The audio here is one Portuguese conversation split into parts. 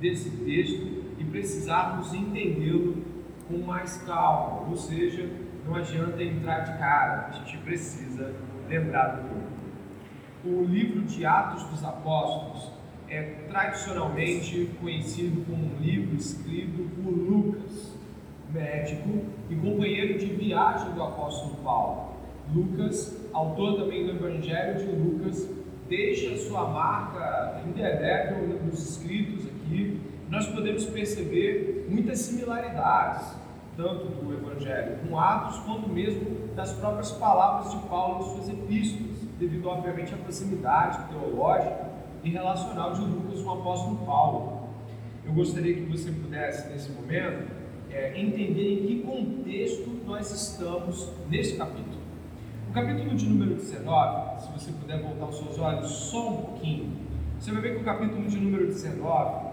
desse texto e precisarmos entendê-lo com mais calma, ou seja, não adianta entrar de cara, a gente precisa lembrar do livro. O livro de Atos dos Apóstolos é tradicionalmente conhecido como um livro escrito por Lucas, médico e companheiro de viagem do apóstolo Paulo. Lucas, autor também do Evangelho de Lucas, deixa sua marca indelével nos escritos aqui. Nós podemos perceber muitas similaridades, tanto do Evangelho com Atos, quanto mesmo das próprias palavras de Paulo em suas epístolas, devido, obviamente, à proximidade teológica e relacional de Lucas com o apóstolo Paulo. Eu gostaria que você pudesse, nesse momento, entender em que contexto nós estamos nesse capítulo. O capítulo de número 19, se você puder voltar os seus olhos só um pouquinho, você vai ver que o capítulo de número 19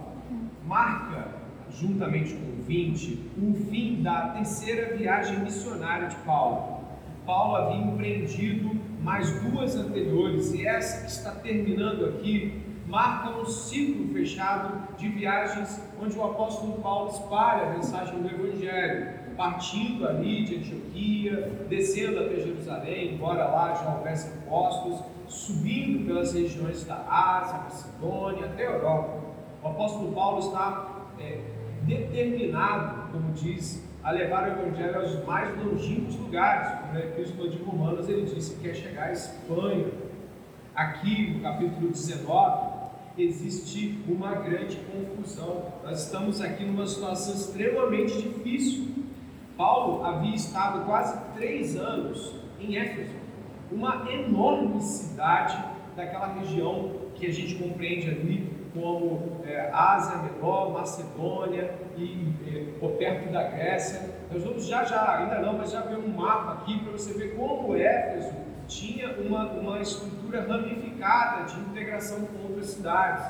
marca, juntamente com o 20, o fim da terceira viagem missionária de Paulo. Paulo havia empreendido mais duas anteriores e essa que está terminando aqui marca um ciclo fechado de viagens onde o apóstolo Paulo espalha a mensagem do Evangelho, partindo ali de Antioquia, descendo até Jerusalém, embora lá já houvesse apóstolos, subindo pelas regiões da Ásia, Macedônia, até a Europa. O apóstolo Paulo está determinado, como diz, a levar o Evangelho aos mais longínquos lugares. Na Epístola de Romanos ele disse que quer chegar à Espanha. Aqui, no capítulo 19, existe uma grande confusão. Nós estamos aqui numa situação extremamente difícil. Paulo havia estado quase 3 anos em Éfeso, uma enorme cidade daquela região que a gente compreende ali como Ásia Menor, Macedônia e perto da Grécia. Nós vamos já, ainda não, mas já ver um mapa aqui para você ver como Éfeso tinha uma estrutura ramificada de integração com outras cidades.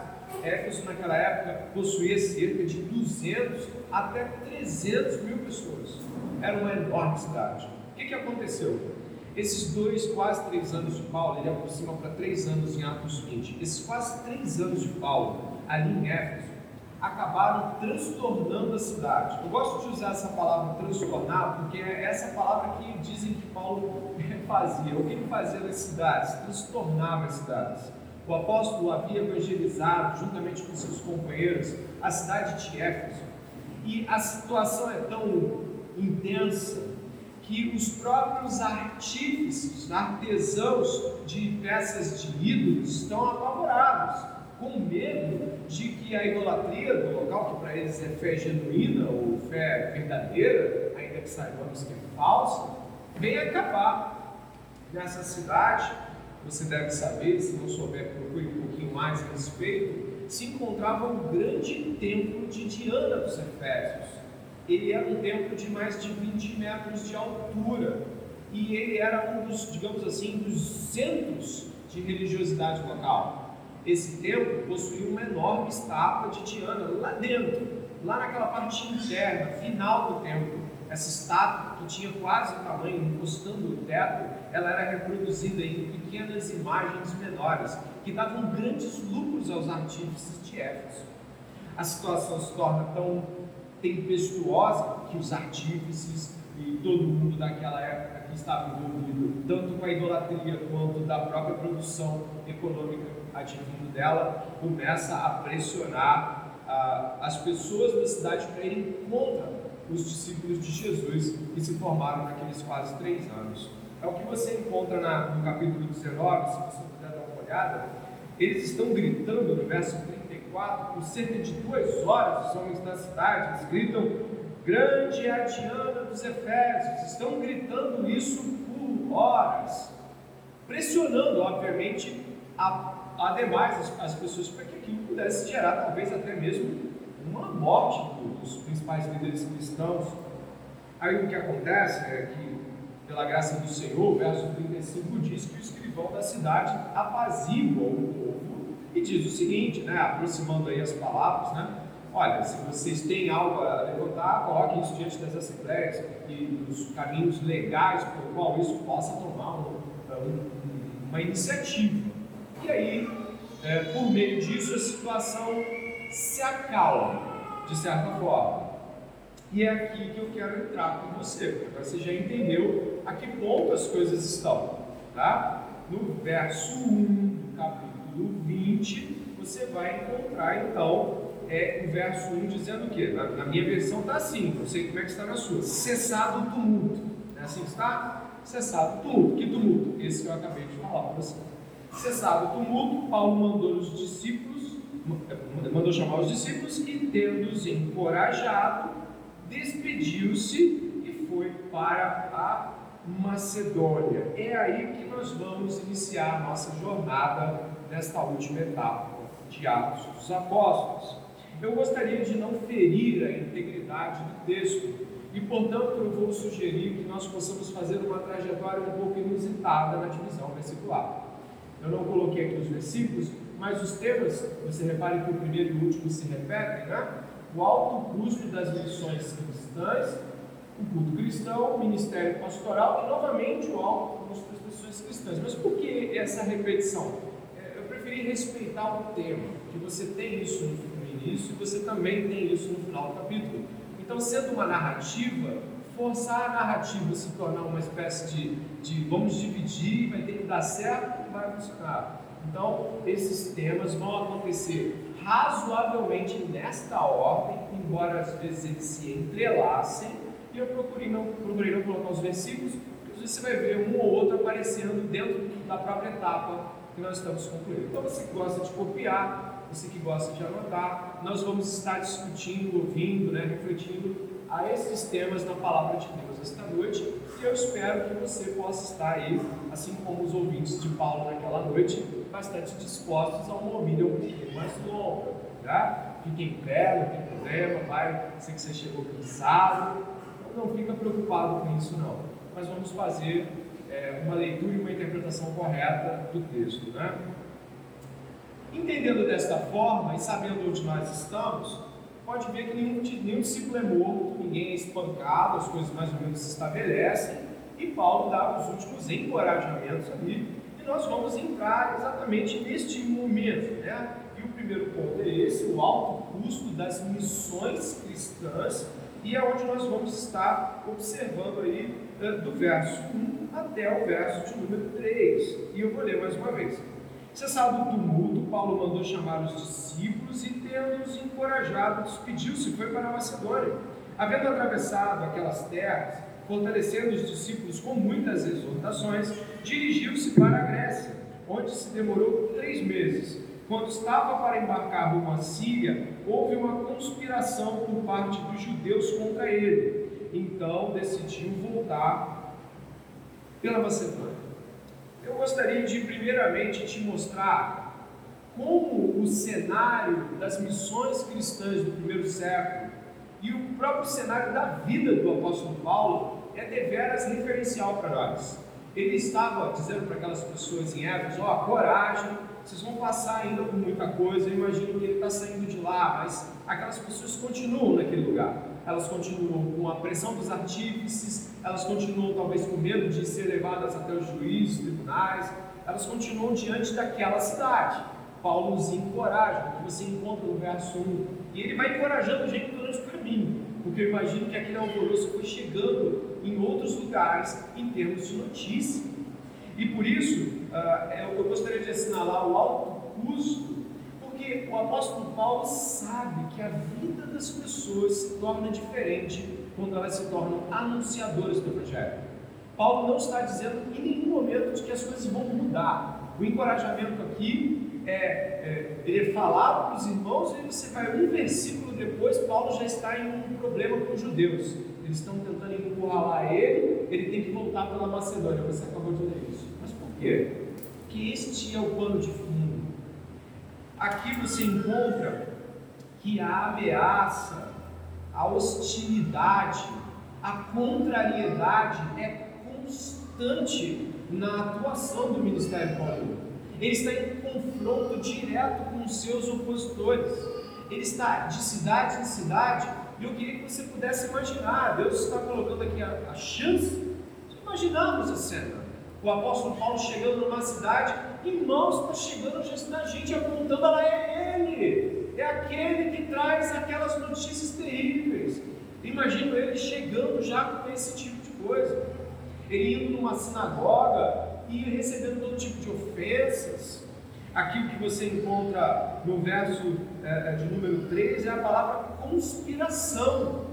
Éfeso naquela época possuía cerca de 200 até 300 mil pessoas. Era uma enorme cidade. O que aconteceu? Esses quase 3 anos de Paulo, ele aproxima para 3 anos em Atos 20, esses quase 3 anos de Paulo, ali em Éfeso, acabaram transtornando a cidade. Eu gosto de usar essa palavra transtornar, porque é essa palavra que dizem que Paulo fazia. O que ele fazia nas cidades? Transtornava as cidades. O apóstolo havia evangelizado, juntamente com seus companheiros, a cidade de Éfeso. E a situação é tão intensa, que os próprios artífices, artesãos de peças de ídolos estão apavorados, com medo de que a idolatria do local, que para eles é fé genuína ou fé verdadeira, ainda que saibamos que é falsa, venha acabar. Nessa cidade, você deve saber, se não souber, procure um pouquinho mais a respeito, se encontrava um grande templo de Diana dos Efésios. Ele era um templo de mais de 20 metros de altura e ele era um dos, digamos assim, dos centros de religiosidade local. Esse templo possuía uma enorme estátua de Diana lá dentro, lá naquela parte interna, final do templo. Essa estátua, que tinha quase o tamanho, encostando no teto, ela era reproduzida em pequenas imagens menores, que davam grandes lucros aos artífices de Éfeso. A situação se torna tão tempestuosa que os artífices e todo mundo daquela época que estava envolvido, tanto com a idolatria quanto da própria produção econômica advindo dela, começa a pressionar as pessoas da cidade para irem contra os discípulos de Jesus que se formaram naqueles quase 3 anos. É o que você encontra no capítulo 19, se você puder dar uma olhada. Eles estão gritando no verso 30. Por cerca de 2 horas, os homens da cidade eles gritam: grande é a Diana dos Efésios. Estão gritando isso por horas, pressionando, obviamente, ademais as pessoas para que aquilo pudesse gerar, talvez até mesmo, uma morte dos principais líderes cristãos. Aí o que acontece é que, pela graça do Senhor, o verso 35 diz que o escrivão da cidade apazigua o povo. E diz o seguinte, aproximando aí as palavras, olha, se vocês têm algo a levantar, coloquem isso diante das assembleias e dos caminhos legais pelo qual isso possa tomar uma iniciativa. E aí, por meio disso, a situação se acalma, de certa forma. E é aqui que eu quero entrar com você, porque agora você já entendeu a que ponto as coisas estão, tá? No verso 1 do capítulo 20, você vai encontrar, então, o verso 1 dizendo o quê? Na minha versão está assim, não sei como é que está na sua. Cessado o tumulto. Não é assim que está? Cessado o tumulto. Que tumulto? Esse que eu acabei de falar para você. Cessado o tumulto, Paulo mandou chamar os discípulos e, tendo-os encorajado, despediu-se e foi para a Macedônia. É aí que nós vamos iniciar a nossa jornada nesta última etapa de Atos dos Apóstolos. Eu gostaria de não ferir a integridade do texto e, portanto, eu vou sugerir que nós possamos fazer uma trajetória um pouco inusitada na divisão vesicular. Eu não coloquei aqui os versículos, mas os temas, você repare que o primeiro e o último se repetem, né? O alto custo das missões cristãs, o culto cristão, o ministério pastoral e, novamente, o alto custo das missões cristãs. Mas por que essa repetição? Eu preferi respeitar o tema, que você tem isso no início e você também tem isso no final do capítulo. Então, sendo uma narrativa, forçar a narrativa a se tornar uma espécie de vamos dividir, vai ter que dar certo, vai funcionar. Então, esses temas vão acontecer razoavelmente nesta ordem, embora às vezes eles se entrelacem, e eu procurei não colocar os versículos, porque você vai ver um ou outro aparecendo dentro da própria etapa que nós estamos concluindo. Então, você que gosta de copiar, você que gosta de anotar, nós vamos estar discutindo, ouvindo, né, refletindo a esses temas na Palavra de Deus esta noite, e eu espero que você possa estar aí, assim como os ouvintes de Paulo naquela noite, bastante dispostos a uma ouvida um pouquinho mais longa, tá? Fiquem pré, não tem problema, vai, sei que você chegou cansado, então não fica preocupado com isso não, mas vamos fazer uma leitura e uma interpretação correta do texto, né? Entendendo desta forma e sabendo onde nós estamos, pode ver que nenhum discípulo é morto, ninguém é espancado, as coisas mais ou menos se estabelecem, e Paulo dá os últimos encorajamentos ali, e nós vamos entrar exatamente neste momento, né? E o primeiro ponto é esse, o alto custo das missões cristãs, e é onde nós vamos estar observando aí do verso 1 até o verso de número 3, e eu vou ler mais uma vez. Cessado o tumulto, Paulo mandou chamar os discípulos e, tendo-os encorajado, despediu-se e foi para a Macedônia. Havendo atravessado aquelas terras, fortalecendo os discípulos com muitas exortações, dirigiu-se para a Grécia, onde se demorou 3 meses. Quando estava para embarcar rumo à Síria, houve uma conspiração por parte dos judeus contra ele. Então decidiu voltar pela Macedônia. Eu gostaria de, primeiramente, te mostrar como o cenário das missões cristãs do primeiro século e o próprio cenário da vida do apóstolo Paulo é deveras referencial para nós. Ele estava dizendo para aquelas pessoas em Éfeso, coragem, vocês vão passar ainda por muita coisa, eu imagino que ele está saindo de lá, mas aquelas pessoas continuam naquele lugar. Elas continuam com a pressão dos artífices, elas continuam talvez com medo de ser levadas até os juízes, tribunais, elas continuam diante daquela cidade. Paulo os encoraja, que você encontra no verso 1, e ele vai encorajando a gente durante o caminho, porque eu imagino que aquele alvoroço foi chegando em outros lugares em termos de notícia. E por isso, eu gostaria de assinalar o alto custo, porque o apóstolo Paulo sabe que a vida das pessoas se torna diferente quando elas se tornam anunciadoras do Evangelho. Paulo não está dizendo em nenhum momento de que as coisas vão mudar. O encorajamento aqui ele é falado para os irmãos e você vai um versículo depois, Paulo já está em um problema com os judeus. Eles estão tentando encurralar ele tem que voltar pela Macedônia. Você acabou de ler isso. Mas por quê? Porque este é o pano de fundo. Aqui você encontra que a ameaça, a hostilidade, a contrariedade é constante na atuação do ministério paulino. Ele está em confronto direto com os seus opositores. Ele está de cidade em cidade e eu queria que você pudesse imaginar. Deus está colocando aqui a chance de imaginarmos a cena. O apóstolo Paulo chegando numa cidade, irmãos, está chegando a gente apontando, ela é ele. é aquele que traz aquelas notícias terríveis. Imagino ele chegando já com esse tipo de coisa. Ele indo numa sinagoga e recebendo todo tipo de ofensas. Aquilo que você encontra no verso de número 3 é a palavra conspiração.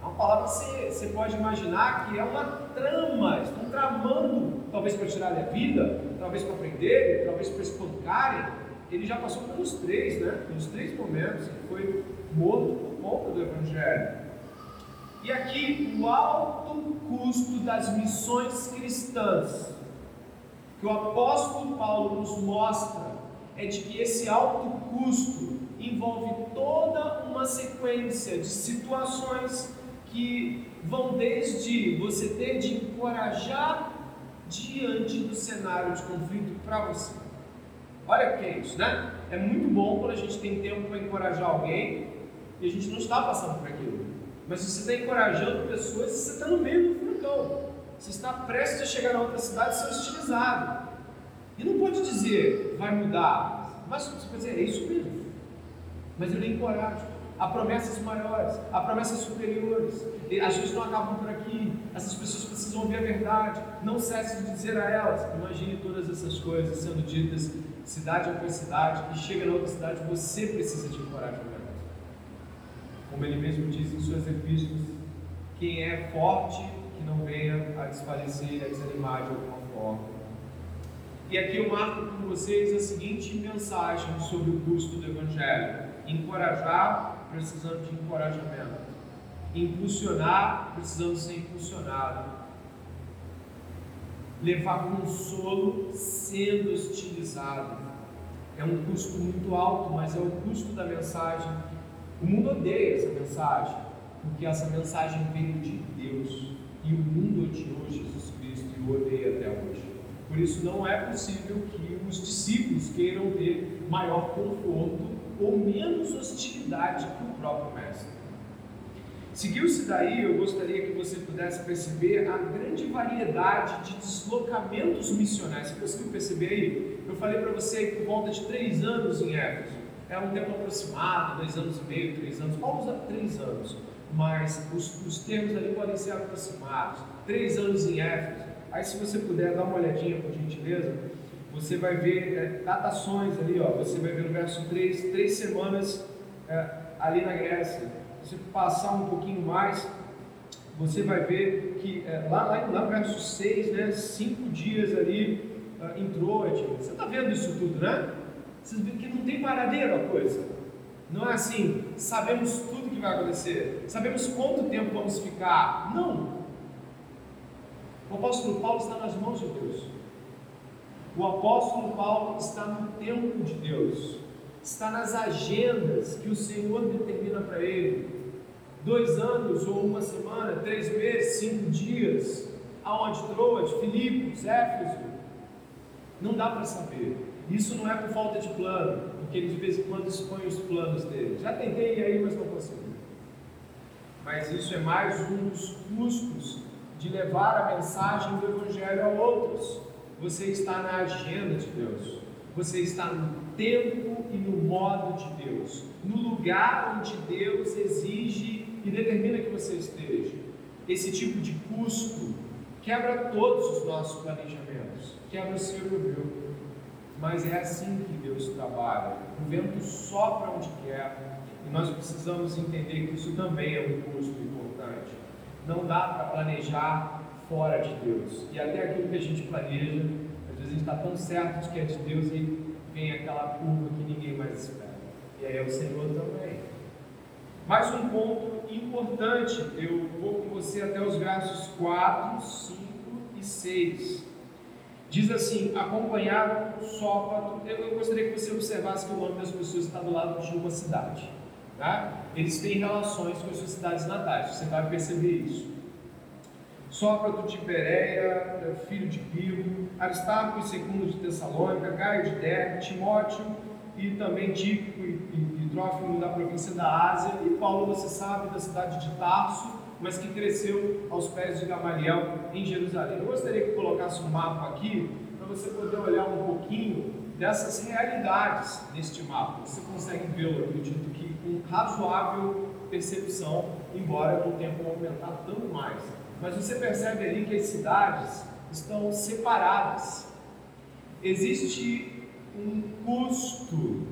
É uma palavra que você pode imaginar que é uma trama. Estão tramando, talvez para tirar a vida, talvez para prender, talvez para espancarem. Ele já passou pelos três, né? Pelos três momentos que foi morto por conta do Evangelho. E aqui, o alto custo das missões cristãs que o apóstolo Paulo nos mostra é de que esse alto custo envolve toda uma sequência de situações que vão desde você ter de encorajar diante do cenário de conflito para você. Olha o que é isso, né? É muito bom quando a gente tem tempo para encorajar alguém e a gente não está passando por aquilo. Mas se você está encorajando pessoas, você está no meio do furacão. Você está prestes a chegar a outra cidade e ser hostilizado. E não pode dizer, vai mudar. Mas você pode dizer, é isso mesmo. Mas eu nem encorajo. Há promessas maiores, há promessas superiores. As coisas não acabam por aqui. Essas pessoas precisam ouvir a verdade. Não cesse de dizer a elas. Imagine todas essas coisas sendo ditas cidade após cidade, e chega na outra cidade, você precisa de encorajamento. Como ele mesmo diz em suas epístolas, quem é forte, que não venha a desfalecer, a desanimar de alguma forma. E aqui eu marco com vocês a seguinte mensagem sobre o custo do Evangelho. Encorajar, precisamos de encorajamento. Impulsionar, precisamos ser impulsionados. Levar consolo sendo hostilizado. É um custo muito alto, mas é o custo da mensagem. O mundo odeia essa mensagem, porque essa mensagem veio de Deus. E o mundo odiou Jesus Cristo e o odeia até hoje. Por isso não é possível que os discípulos queiram ter maior conforto ou menos hostilidade que o próprio Mestre. Seguiu-se daí, eu gostaria que você pudesse perceber a grande variedade de deslocamentos missionais. Você conseguiu perceber aí? Eu falei para você que por volta de 3 anos em Éfeso. É um tempo aproximado, 2 anos e meio, 3 anos. Paulo usa 3 anos, mas os termos ali podem ser aproximados. 3 anos em Éfeso. Aí se você puder dar uma olhadinha, por gentileza, você vai ver datações ali, ó. Você vai ver no verso 3, 3 semanas ali na Grécia. Se passar um pouquinho mais, você vai ver que lá no verso 6, né, 5 dias ali em Troas. Você está vendo isso tudo, né? Vocês viram que não tem paradeiro a coisa. Não é assim, sabemos tudo que vai acontecer, sabemos quanto tempo vamos ficar. Não! O apóstolo Paulo está nas mãos de Deus. O apóstolo Paulo está no tempo de Deus. Está nas agendas que o Senhor determina para ele. 2 anos, ou 1 semana, 3 meses, 5 dias. Aonde? Troas, Filipos, Éfeso. Não dá para saber. Isso não é por falta de plano, porque ele de vez em quando expõe os planos dele. Já tentei aí, mas não consegui. Mas isso é mais um dos custos de levar a mensagem do Evangelho a outros. Você está na agenda de Deus. Você está no tempo e no modo de Deus, no lugar onde Deus exige e determina que você esteja. Esse tipo de custo quebra todos os nossos planejamentos, quebra o seu e o meu. Mas é assim que Deus trabalha. O vento sopra onde quer e nós precisamos entender que isso também é um custo importante. Não dá para planejar fora de Deus. E até aquilo que a gente planeja, às vezes a gente está tão certo de que é de Deus e tem aquela curva que ninguém mais espera. E aí é o Senhor também. Mais um ponto importante, eu vou com você até os versos 4, 5 e 6. Diz assim, acompanharam o Sópatro. Eu gostaria que você observasse que o nome das pessoas está do lado de uma cidade. Tá? Eles têm relações com as suas cidades natais, você vai perceber isso. Sópatro de Bereia, filho de Pirro, Aristarco e Segundo de Tessalônica, Caio de Derbe, Timóteo e também Tíquico e Trófimo da província da Ásia, e Paulo, você sabe, da cidade de Tarso, mas que cresceu aos pés de Gamaliel em Jerusalém. Eu gostaria que colocasse um mapa aqui para você poder olhar um pouquinho dessas realidades neste mapa. Você consegue vê-lo, acredito que com razoável percepção, embora o tempo não aumentar tanto mais. Mas você percebe ali que as cidades estão separadas. Existe um custo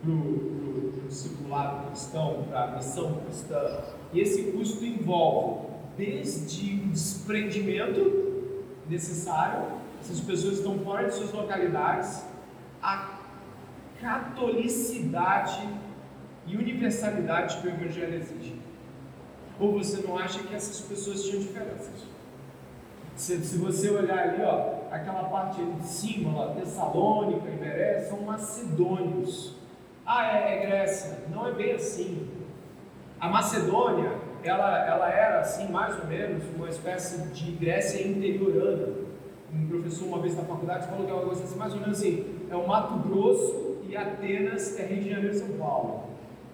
para o discipulado cristão, para a missão cristã, e esse custo envolve desde o desprendimento necessário, essas pessoas estão fora de suas localidades, a catolicidade e universalidade que o Evangelho exige. Ou você não acha que essas pessoas tinham diferenças? Se você olhar ali, ó, aquela parte ali de cima, ó, Tessalônica e Bereia, são macedônios. É Grécia. Não é bem assim. A Macedônia, ela era assim, mais ou menos, uma espécie de Grécia interiorana. Um professor uma vez na faculdade falou que é uma coisa assim, mais ou menos assim, é o Mato Grosso e Atenas é Rio de Janeiro e São Paulo.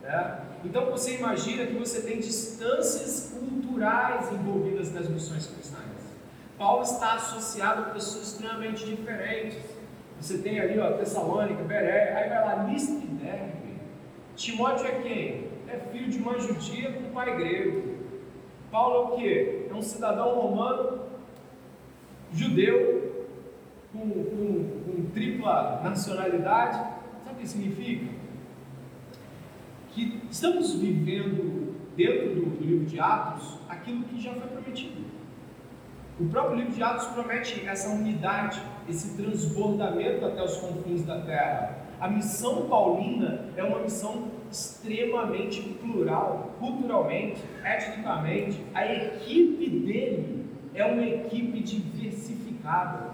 Né? Então você imagina que você tem distâncias culturais envolvidas nas missões cristãs. Paulo está associado a pessoas extremamente diferentes. Você tem ali, ó, Tessalônica, Bereia, aí vai lá, Listra e Derbe. Timóteo é quem? É filho de mãe judia com pai grego. Paulo é o quê? É um cidadão romano, judeu, com tripla nacionalidade. Sabe o que significa? Que estamos vivendo, dentro do livro de Atos, aquilo que já foi prometido. O próprio livro de Atos promete essa unidade, esse transbordamento até os confins da terra. A missão paulina é uma missão extremamente plural, culturalmente, etnicamente. A equipe dele é uma equipe diversificada.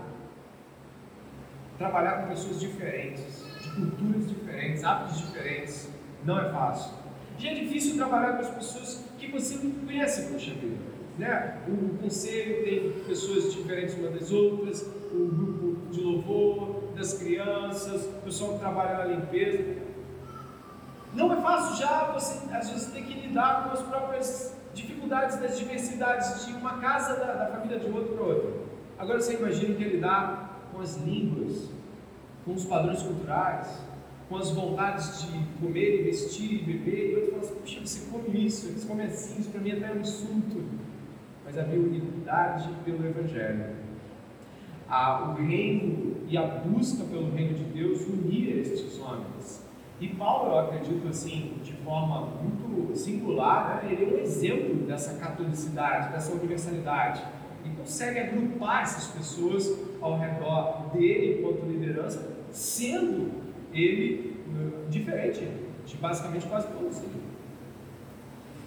Trabalhar com pessoas diferentes, de culturas diferentes, hábitos diferentes, não é fácil. Já é difícil trabalhar com as pessoas que você não conhece, poxa vida. Né? O conselho tem pessoas diferentes umas das outras, o grupo de louvor, das crianças, o pessoal que trabalha na limpeza. Não é fácil, já você às vezes tem que lidar com as próprias dificuldades das diversidades de uma casa da família de outro para outra. Agora você imagina que lidar com as línguas, com os padrões culturais, com as vontades de comer, vestir, beber, e outro fala assim, puxa, você come isso, eles comem assim, isso para mim é até um insulto. Mas havia unidade pelo Evangelho. O reino e a busca pelo reino de Deus unia estes homens. E Paulo, eu acredito assim, de forma muito singular, né? Ele é um exemplo dessa catolicidade, dessa universalidade. E consegue agrupar essas pessoas ao redor dele, enquanto liderança, sendo ele diferente de basicamente quase todos eles.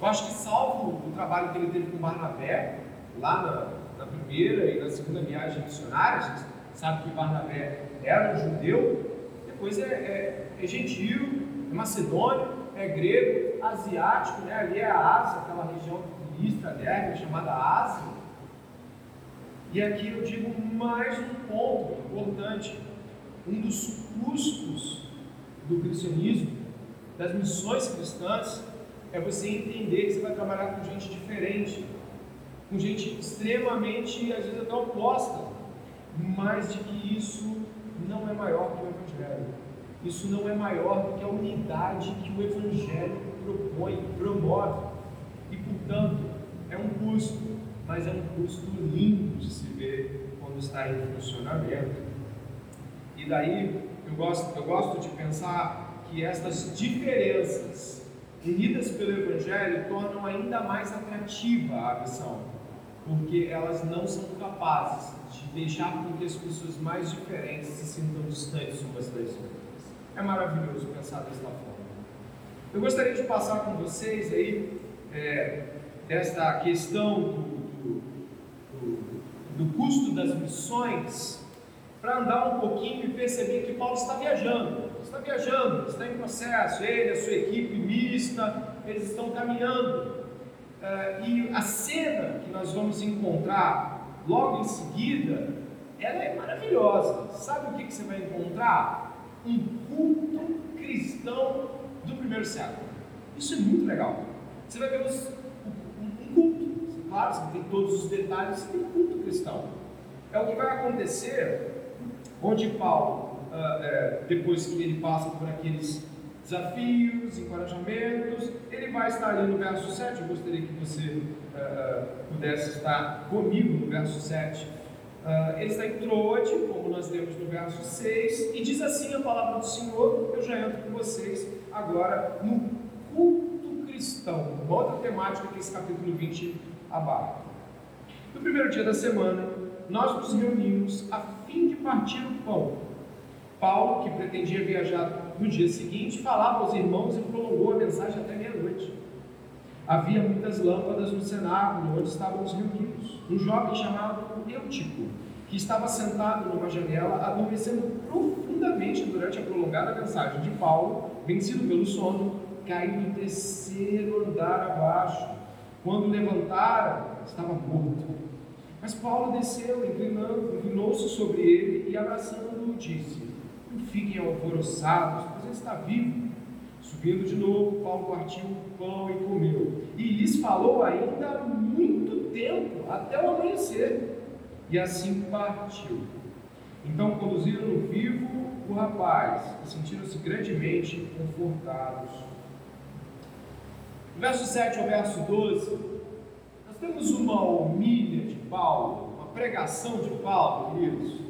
Eu acho que, salvo o trabalho que ele teve com Barnabé, lá na primeira e na segunda viagem missionária, a gente sabe que Barnabé era um judeu, depois é gentil, é macedônio, é grego, asiático, né? Ali é a Ásia, aquela região de Listra, Derbe, chamada Ásia. E aqui eu digo mais um ponto importante, um dos custos do cristianismo, das missões cristãs, é você entender que você vai trabalhar com gente diferente, com gente extremamente, às vezes até oposta, mas de que isso não é maior que o Evangelho. Isso não é maior do que a unidade que o Evangelho propõe, promove. E, portanto, é um custo, mas é um custo lindo de se ver quando está em funcionamento. E daí, eu gosto de pensar que essas diferenças unidas pelo Evangelho tornam ainda mais atrativa a missão, porque elas não são capazes de deixar com que as pessoas mais diferentes se sintam distantes umas das outras. É maravilhoso pensar desta forma. Eu gostaria de passar com vocês aí esta questão do custo das missões, para andar um pouquinho e perceber que Paulo está viajando. Está em processo, ele, a sua equipe mista, eles estão caminhando. E a cena que nós vamos encontrar logo em seguida, ela é maravilhosa. Sabe o que você vai encontrar? Um culto cristão do primeiro século. Isso é muito legal. Você vai ver um culto. Claro, você tem todos os detalhes, você tem um culto cristão. É o que vai acontecer onde Paulo depois que ele passa por aqueles desafios, encorajamentos, ele vai estar ali no verso 7. Eu gostaria que você pudesse estar comigo no verso 7. Ele está em Troade, como nós lemos no verso 6, e diz assim a palavra do Senhor. Eu já entro com vocês agora no culto cristão, uma outra temática que esse capítulo 20 abarca. No primeiro dia da semana, nós nos reunimos a fim de partir o pão. Paulo, que pretendia viajar no dia seguinte, falava aos irmãos e prolongou a mensagem até meia-noite. Havia muitas lâmpadas no cenáculo onde estavam os reunidos. Um jovem chamado Êutico, que estava sentado numa janela, adormecendo profundamente durante a prolongada mensagem de Paulo, vencido pelo sono, caiu do terceiro andar abaixo. Quando levantaram, estava morto. Mas Paulo desceu, inclinou-se sobre ele e, abraçando-o, disse: "Não fiquem alvoroçados, pois ele está vivo." Subindo de novo, Paulo partiu o pão e comeu. E lhes falou ainda há muito tempo, até o amanhecer. E assim partiu. Então conduziram vivo o rapaz e sentiram-se grandemente confortados. No verso 7 ao verso 12, nós temos uma homilha de Paulo, uma pregação de Paulo, queridos.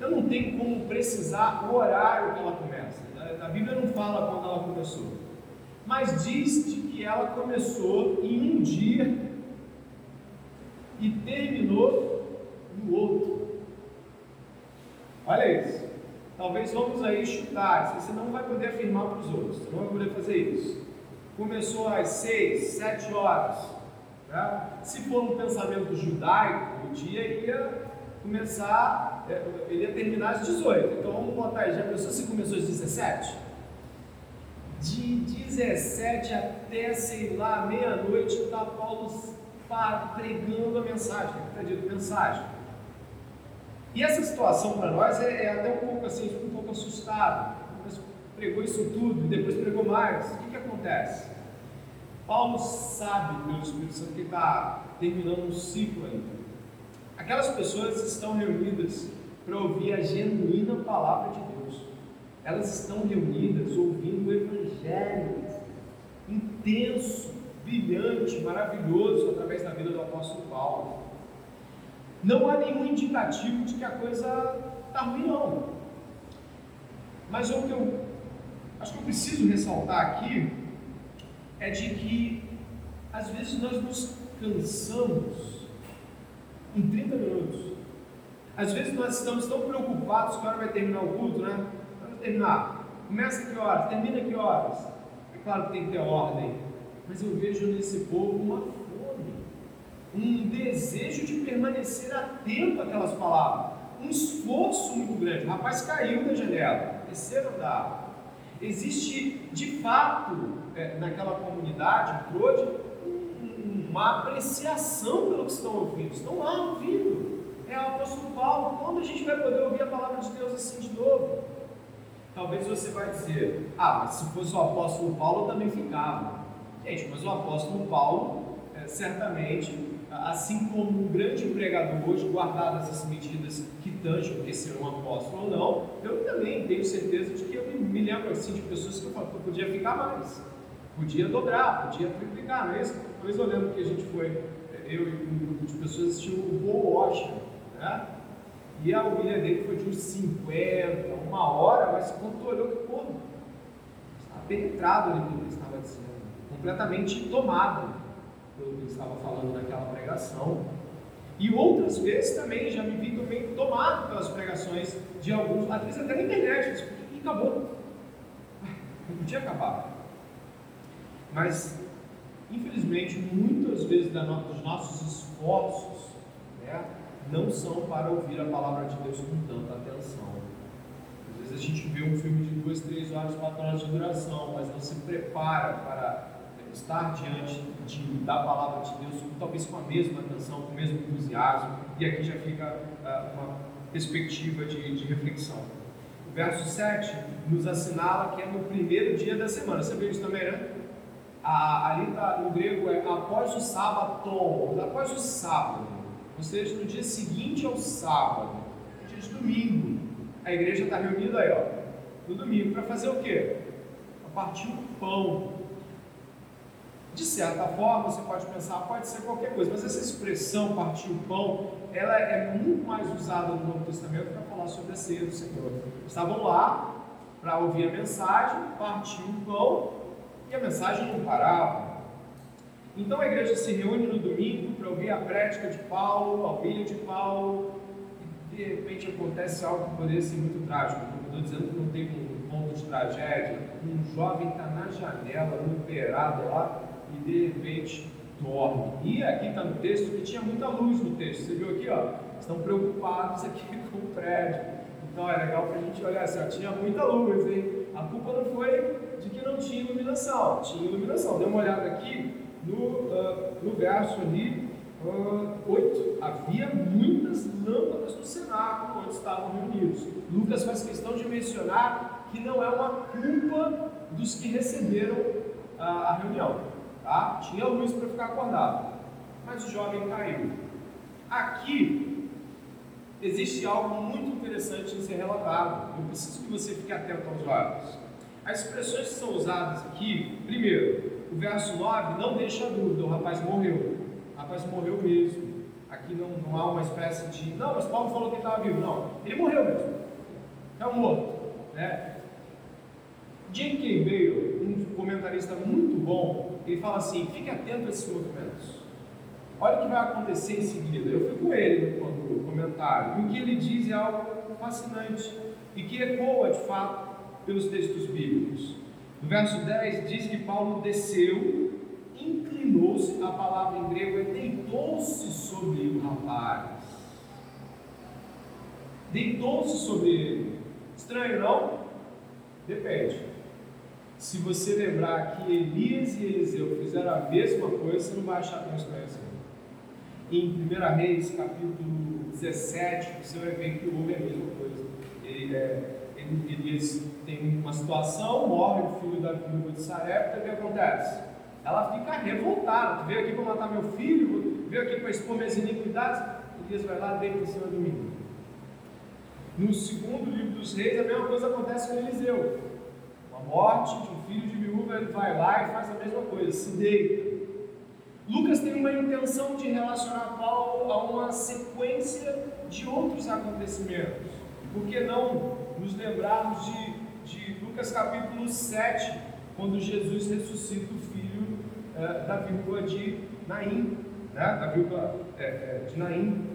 Eu não tenho como precisar o horário que ela começa. A Bíblia não fala quando ela começou. Mas diz-te que ela começou em um dia e terminou no outro. Olha isso. Talvez vamos aí chutar. Você não vai poder afirmar para os outros. Você não vai poder fazer isso. Começou às 6, 7 horas. Né? Se for no pensamento judaico, o dia ia começar... Ele ia terminar às 18, então vamos botar aí, já pensou se começou às 17? De 17 até, sei lá, meia-noite, está Paulo pregando a mensagem, está dito mensagem. E essa situação para nós é até um pouco assim, fica um pouco assustado, mas pregou isso tudo, depois pregou mais, o que acontece? Paulo sabe, pelo Espírito Santo, que está terminando um ciclo ainda. Aquelas pessoas estão reunidas para ouvir a genuína palavra de Deus. Elas estão reunidas ouvindo o Evangelho intenso, brilhante, maravilhoso, através da vida do apóstolo Paulo. Não há nenhum indicativo de que a coisa está ruim, não. Mas o que eu acho que eu preciso ressaltar aqui é de que, às vezes, nós nos cansamos em 30 minutos. Às vezes nós estamos tão preocupados que a hora vai terminar o culto, né? Vai terminar. Começa que horas? Termina que horas? É claro que tem que ter ordem. Mas eu vejo nesse povo uma fome, um desejo de permanecer atento àquelas palavras, um esforço muito grande. O rapaz caiu da janela, terceiro andar. Existe, de fato, naquela comunidade, hoje, uma apreciação pelo que estão ouvindo. Estão lá ouvindo. É o apóstolo Paulo. Quando a gente vai poder ouvir a palavra de Deus assim de novo? Talvez você vai dizer: "Ah, mas se fosse o apóstolo Paulo, eu também ficava." Gente, mas o apóstolo Paulo, certamente, assim como um grande pregador hoje, guardado essas medidas que tangem, porque ser um apóstolo ou não, eu também tenho certeza de que eu me lembro assim de pessoas que eu falo, podia ficar mais. Podia dobrar, podia triplicar, não é isso? Depois eu lembro que a gente foi, eu e um grupo de pessoas, assistiu o Paul Washington, né? E a humilha dele foi de uns 50, uma hora, mas quando olhou, que pô, estava penetrado ali pelo que ele estava dizendo, completamente tomado pelo que ele estava falando naquela pregação. E outras vezes também, já me vi também tomado pelas pregações de alguns, às vezes até na internet, mas por que acabou? Não podia acabar. Mas, infelizmente, muitas vezes dos nossos esforços, né, não são para ouvir a palavra de Deus com tanta atenção. Às vezes a gente vê um filme de 2, 3 horas, 4 horas de duração, mas não se prepara para estar diante da palavra de Deus, talvez com a mesma atenção, com o mesmo entusiasmo, e aqui já fica uma perspectiva de reflexão. O verso 7 nos assinala que é no primeiro dia da semana. Você viu isso também, né? Ali tá, no grego é após o sábado, após o sábado, ou seja, no dia seguinte ao sábado, no dia de domingo. a igreja está reunida aí, ó, no domingo, para fazer o quê? Para partir o pão. De certa forma, você pode pensar, pode ser qualquer coisa, mas essa expressão, partir o pão, ela é muito mais usada no Novo Testamento para falar sobre a ceia do Senhor. Estavam lá para ouvir a mensagem, partiu o pão, e a mensagem não parava. Então a igreja se reúne no domingo para ouvir a prédica de Paulo, a ovelha de Paulo, e de repente acontece algo que poderia ser muito trágico. Eu estou dizendo que não tem um ponto de tragédia, um jovem está na janela, um operado lá, e de repente dorme. E aqui está no texto que tinha muita luz no texto. Você viu aqui, ó? Estão preocupados aqui com o prédio. Então é legal para a gente olhar assim, ó, tinha muita luz, hein? A culpa não foi de que não tinha iluminação. Tinha iluminação. Dê uma olhada aqui no verso ali 8. Havia muitas lâmpadas no cenáculo onde estavam reunidos. Lucas faz questão de mencionar que não é uma culpa dos que receberam a reunião. Tá? Tinha luz para ficar acordado, mas o jovem caiu. Aqui existe algo muito interessante em ser relatado. Eu preciso que você fique atento aos olhos. As expressões que são usadas aqui, primeiro, o verso 9 não deixa dúvida, o rapaz morreu. O rapaz morreu mesmo. Aqui não há uma espécie de, não, mas Paulo falou que ele estava vivo. Não, ele morreu mesmo. É um morto, né? Jim K. Bale, um comentarista muito bom, ele fala assim, fique atento a esses movimentos. Olha o que vai acontecer em seguida. Eu fui com ele no comentário. E o que ele diz é algo fascinante e que ecoa, de fato, pelos textos bíblicos. No verso 10 diz que Paulo desceu, inclinou-se, a palavra em grego é deitou-se sobre o rapaz. Deitou-se sobre ele. Estranho, não? Depende. Se você lembrar que Elias e Eliseu fizeram a mesma coisa, você não vai achar Deus conhecendo. Em 1 Reis, capítulo 17, você vai ver que houve a mesma coisa. Elias tem uma situação, morre o filho da viúva de Sarepta, o que acontece? Ela fica revoltada. Tu veio aqui para matar meu filho, veio aqui para expor minhas iniquidades. Elias vai lá e deita em cima do menino. No segundo livro dos Reis, a mesma coisa acontece com Eliseu. Morte de um filho de viúva, ele vai lá e faz a mesma coisa, se deita. Lucas tem uma intenção de relacionar Paulo a uma sequência de outros acontecimentos. Por que não nos lembrarmos de Lucas capítulo 7, quando Jesus ressuscita o filho da viúva de Naim, né? Da viúva de Naim.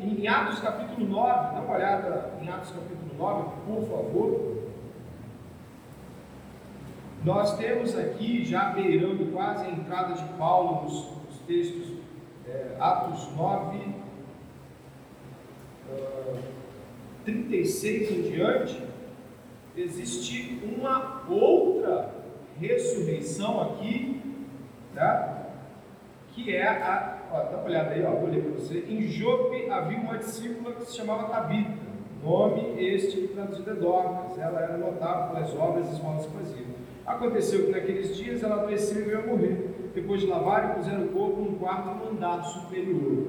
Em Atos capítulo 9, dá uma olhada em Atos capítulo 9, por favor. Nós temos aqui, já beirando quase a entrada de Paulo nos textos, Atos 9, 36 em diante, existe uma outra ressurreição aqui, tá? Que é dá uma olhada aí, ó, vou ler para você. Em Jope havia uma discípula que se chamava Tabita, nome este traduzido é Dorcas. Ela era notável pelas obras e esmolas que fazia. Aconteceu que naqueles dias ela adoeceu e veio a morrer. Depois de lavar, puseram o corpo num quarto no andar superior.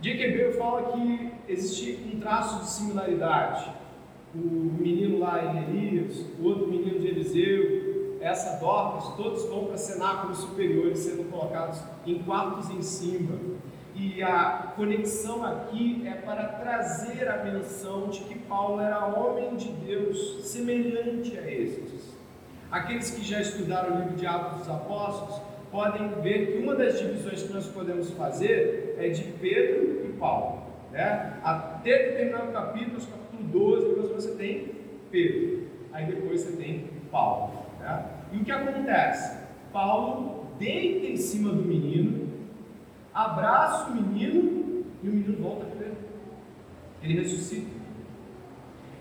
Jequebeu fala que existe um traço de similaridade. O menino lá em Elias, o outro menino de Eliseu, essa Dorcas, todos vão para cenáculos superiores, sendo colocados em quartos em cima. E a conexão aqui é para trazer a menção de que Paulo era homem de Deus, semelhante a estes. Aqueles que já estudaram o livro de Atos dos Apóstolos podem ver que uma das divisões que nós podemos fazer é de Pedro e Paulo, né? Até determinado capítulo, capítulo 12, depois você tem Pedro, aí depois você tem Paulo, né? E o que acontece? Paulo deita em cima do menino, abraça o menino e o menino volta a viver. Ele ressuscita.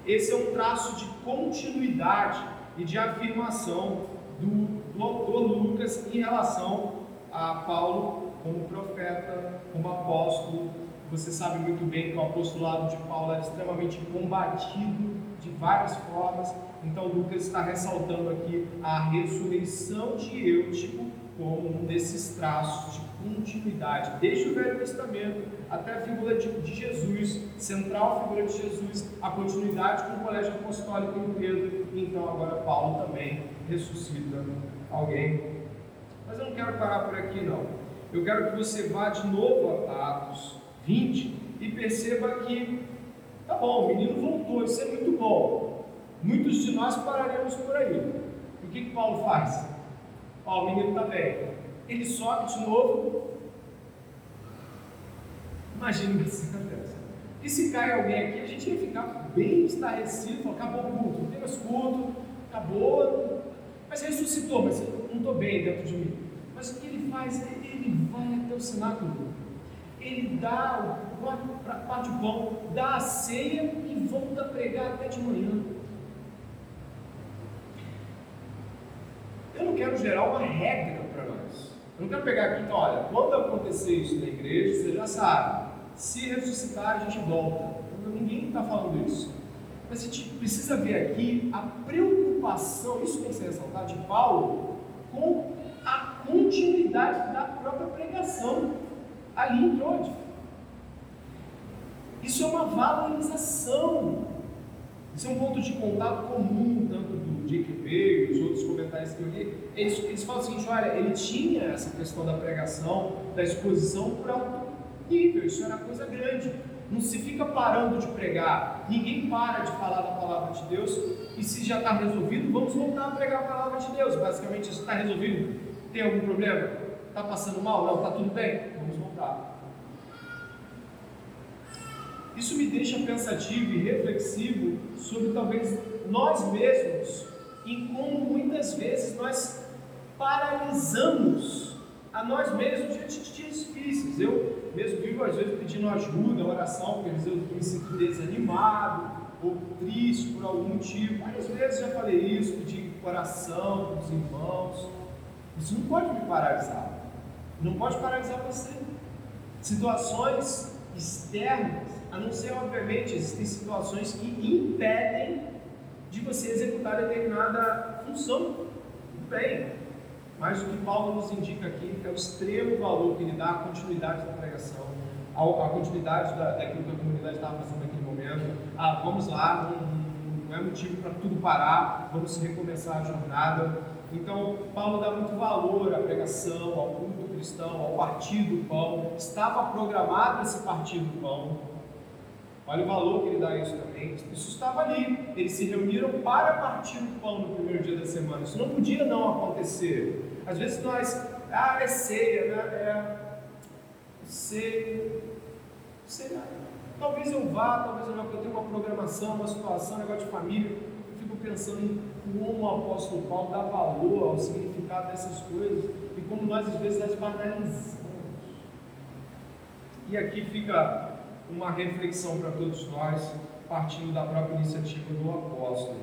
Esse é um traço de continuidade e de afirmação do autor Lucas em relação a Paulo como profeta, como apóstolo. Você sabe muito bem que o apostolado de Paulo era extremamente combatido de várias formas. Então Lucas está ressaltando aqui a ressurreição de Êutico como um desses traços de continuidade, desde o Velho Testamento até a figura de Jesus, central figura de Jesus, a continuidade com o colégio apostólico em Pedro. Então agora Paulo também ressuscita alguém. Mas eu não quero parar por aqui não, eu quero que você vá de novo a Atos 20 e perceba que, tá bom, o menino voltou, isso é muito bom, muitos de nós pararemos por aí. E o que Paulo faz? Ó, o menino está bem, ele sobe de novo. Imagina o que isso acontece. E se cai alguém aqui, a gente ia ficar bem estarrecido, acabou o culto, não tem mais culto, acabou, mas ressuscitou, mas eu não estou bem dentro de mim. Mas o que ele faz? Ele vai até o cenáculo, ele dá o parte do pão, dá a ceia e volta a pregar até de manhã. Eu não quero gerar uma regra para nós. Eu não quero pegar aqui, então, olha, quando acontecer isso na igreja, você já sabe, se ressuscitar, a gente volta. Então, ninguém está falando isso. Mas a gente precisa ver aqui a preocupação, isso tem que ser ressaltado, de Paulo com a continuidade da própria pregação ali em Troas. Isso é uma valorização. Isso é um ponto de contato comum, tanto do Dick Veio e os outros comentários que eu li. Eles falam o seguinte, olha, ele tinha essa questão da pregação, da exposição por alto nível, isso era coisa grande. Não se fica parando de pregar, ninguém para de falar da palavra de Deus, e se já está resolvido, vamos voltar a pregar a palavra de Deus. Basicamente, isso está resolvido. Tem algum problema? Está passando mal? Não, está tudo bem? Vamos voltar. Isso me deixa pensativo e reflexivo sobre talvez nós mesmos e como muitas vezes nós paralisamos a nós mesmos diante de dias difíceis. Eu mesmo vivo às vezes pedindo ajuda, oração, porque às vezes eu me sinto desanimado ou triste por algum motivo. Várias vezes já falei isso, pedi oração dos irmãos. Isso não pode me paralisar, não pode paralisar você. Situações externas, a não ser, obviamente, existem situações que impedem de você executar determinada função. Bem, mas o que Paulo nos indica aqui é o extremo valor que ele dá à continuidade da pregação, à continuidade daquilo que a comunidade estava fazendo naquele momento. Ah, vamos lá, não é motivo para tudo parar, vamos recomeçar a jornada. Então, Paulo dá muito valor à pregação, ao culto cristão, ao partir do pão. Estava programado esse partir do pão. Olha o valor que ele dá a isso também. Isso estava ali. Eles se reuniram para partir o pão no primeiro dia da semana. Isso não podia não acontecer. Às vezes nós... Ah, é ceia, né? Ceia. Talvez eu vá, talvez eu não, porque eu tenho uma programação, uma situação, um negócio de família. Eu fico pensando em como o apóstolo Paulo dá valor ao significado dessas coisas e como nós, às vezes, nós banalizamos. E aqui fica uma reflexão para todos nós, partindo da própria iniciativa do apóstolo.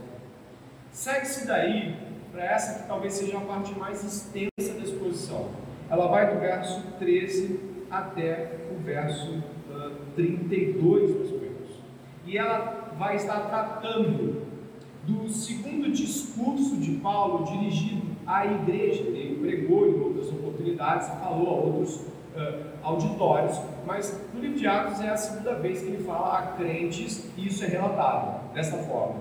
Segue-se daí para essa que talvez seja a parte mais extensa da exposição. Ela vai do verso 13 até o verso 32, meus irmãos. E ela vai estar tratando do segundo discurso de Paulo dirigido à igreja. Ele pregou em outras oportunidades, falou a outros auditórios, mas no livro de Atos é a segunda vez que ele fala a crentes e isso é relatado dessa forma.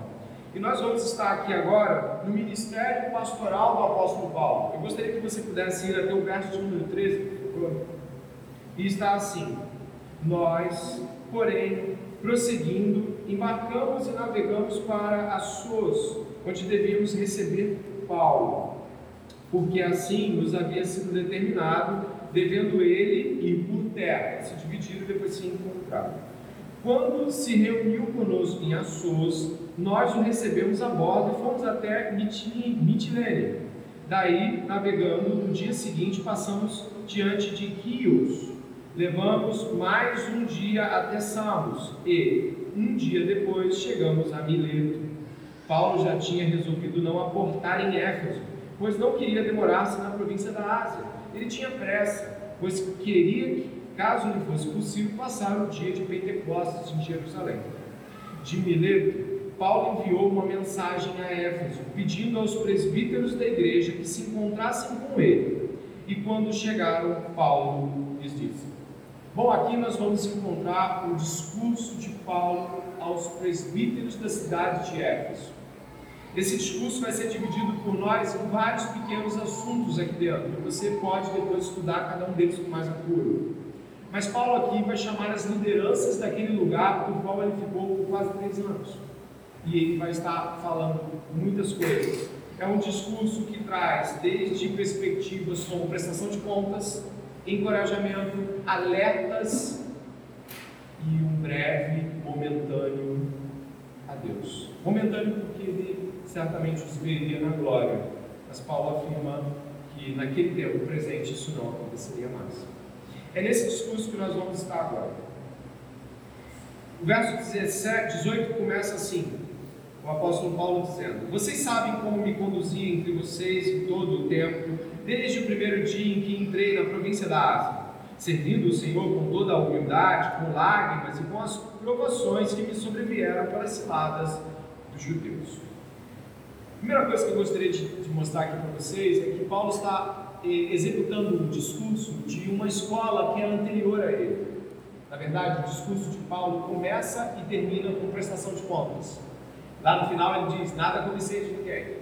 E nós vamos estar aqui agora no ministério pastoral do apóstolo Paulo. Eu gostaria que você pudesse ir até o verso número 13 e está assim: nós, porém, prosseguindo, embarcamos e navegamos para Assos, onde devíamos receber Paulo, porque assim nos havia sido determinado, devendo ele ir por terra, se dividir e depois se encontrar. Quando se reuniu conosco em Assos, nós o recebemos a bordo e fomos até Mitilene. Daí, navegando, no dia seguinte passamos diante de Quios. Levamos mais um dia até Samos e, um dia depois, chegamos a Mileto. Paulo já tinha resolvido não aportar em Éfeso, pois não queria demorar-se na província da Ásia. Ele tinha pressa, pois queria que, caso lhe fosse possível, passar o dia de Pentecostes em Jerusalém. De Mileto, Paulo enviou uma mensagem a Éfeso, pedindo aos presbíteros da igreja que se encontrassem com ele. E quando chegaram, Paulo lhes disse. Bom, aqui nós vamos encontrar o discurso de Paulo aos presbíteros da cidade de Éfeso. Esse discurso vai ser dividido por nós em vários pequenos assuntos aqui dentro. Você pode depois estudar cada um deles com mais apuro. Mas Paulo aqui vai chamar as lideranças daquele lugar do qual ele ficou por quase 3 anos. E ele vai estar falando muitas coisas. É um discurso que traz desde perspectivas como prestação de contas, encorajamento, alertas e um breve, momentâneo adeus. Momentâneo porque ele certamente os veria na glória, mas Paulo afirma que naquele tempo presente isso não aconteceria mais. É nesse discurso que nós vamos estar agora. O verso 18 começa assim, o apóstolo Paulo dizendo: vocês sabem como me conduzi entre vocês em todo o tempo, desde o primeiro dia em que entrei na província da Ásia, servindo o Senhor com toda a humildade, com lágrimas e com as provações que me sobrevieram pelas ciladas dos judeus. A primeira coisa que eu gostaria de mostrar aqui para vocês é que Paulo está executando um discurso de uma escola que é anterior a ele. Na verdade, o discurso de Paulo começa e termina com prestação de contas. Lá no final ele diz: nada acontecer de ninguém.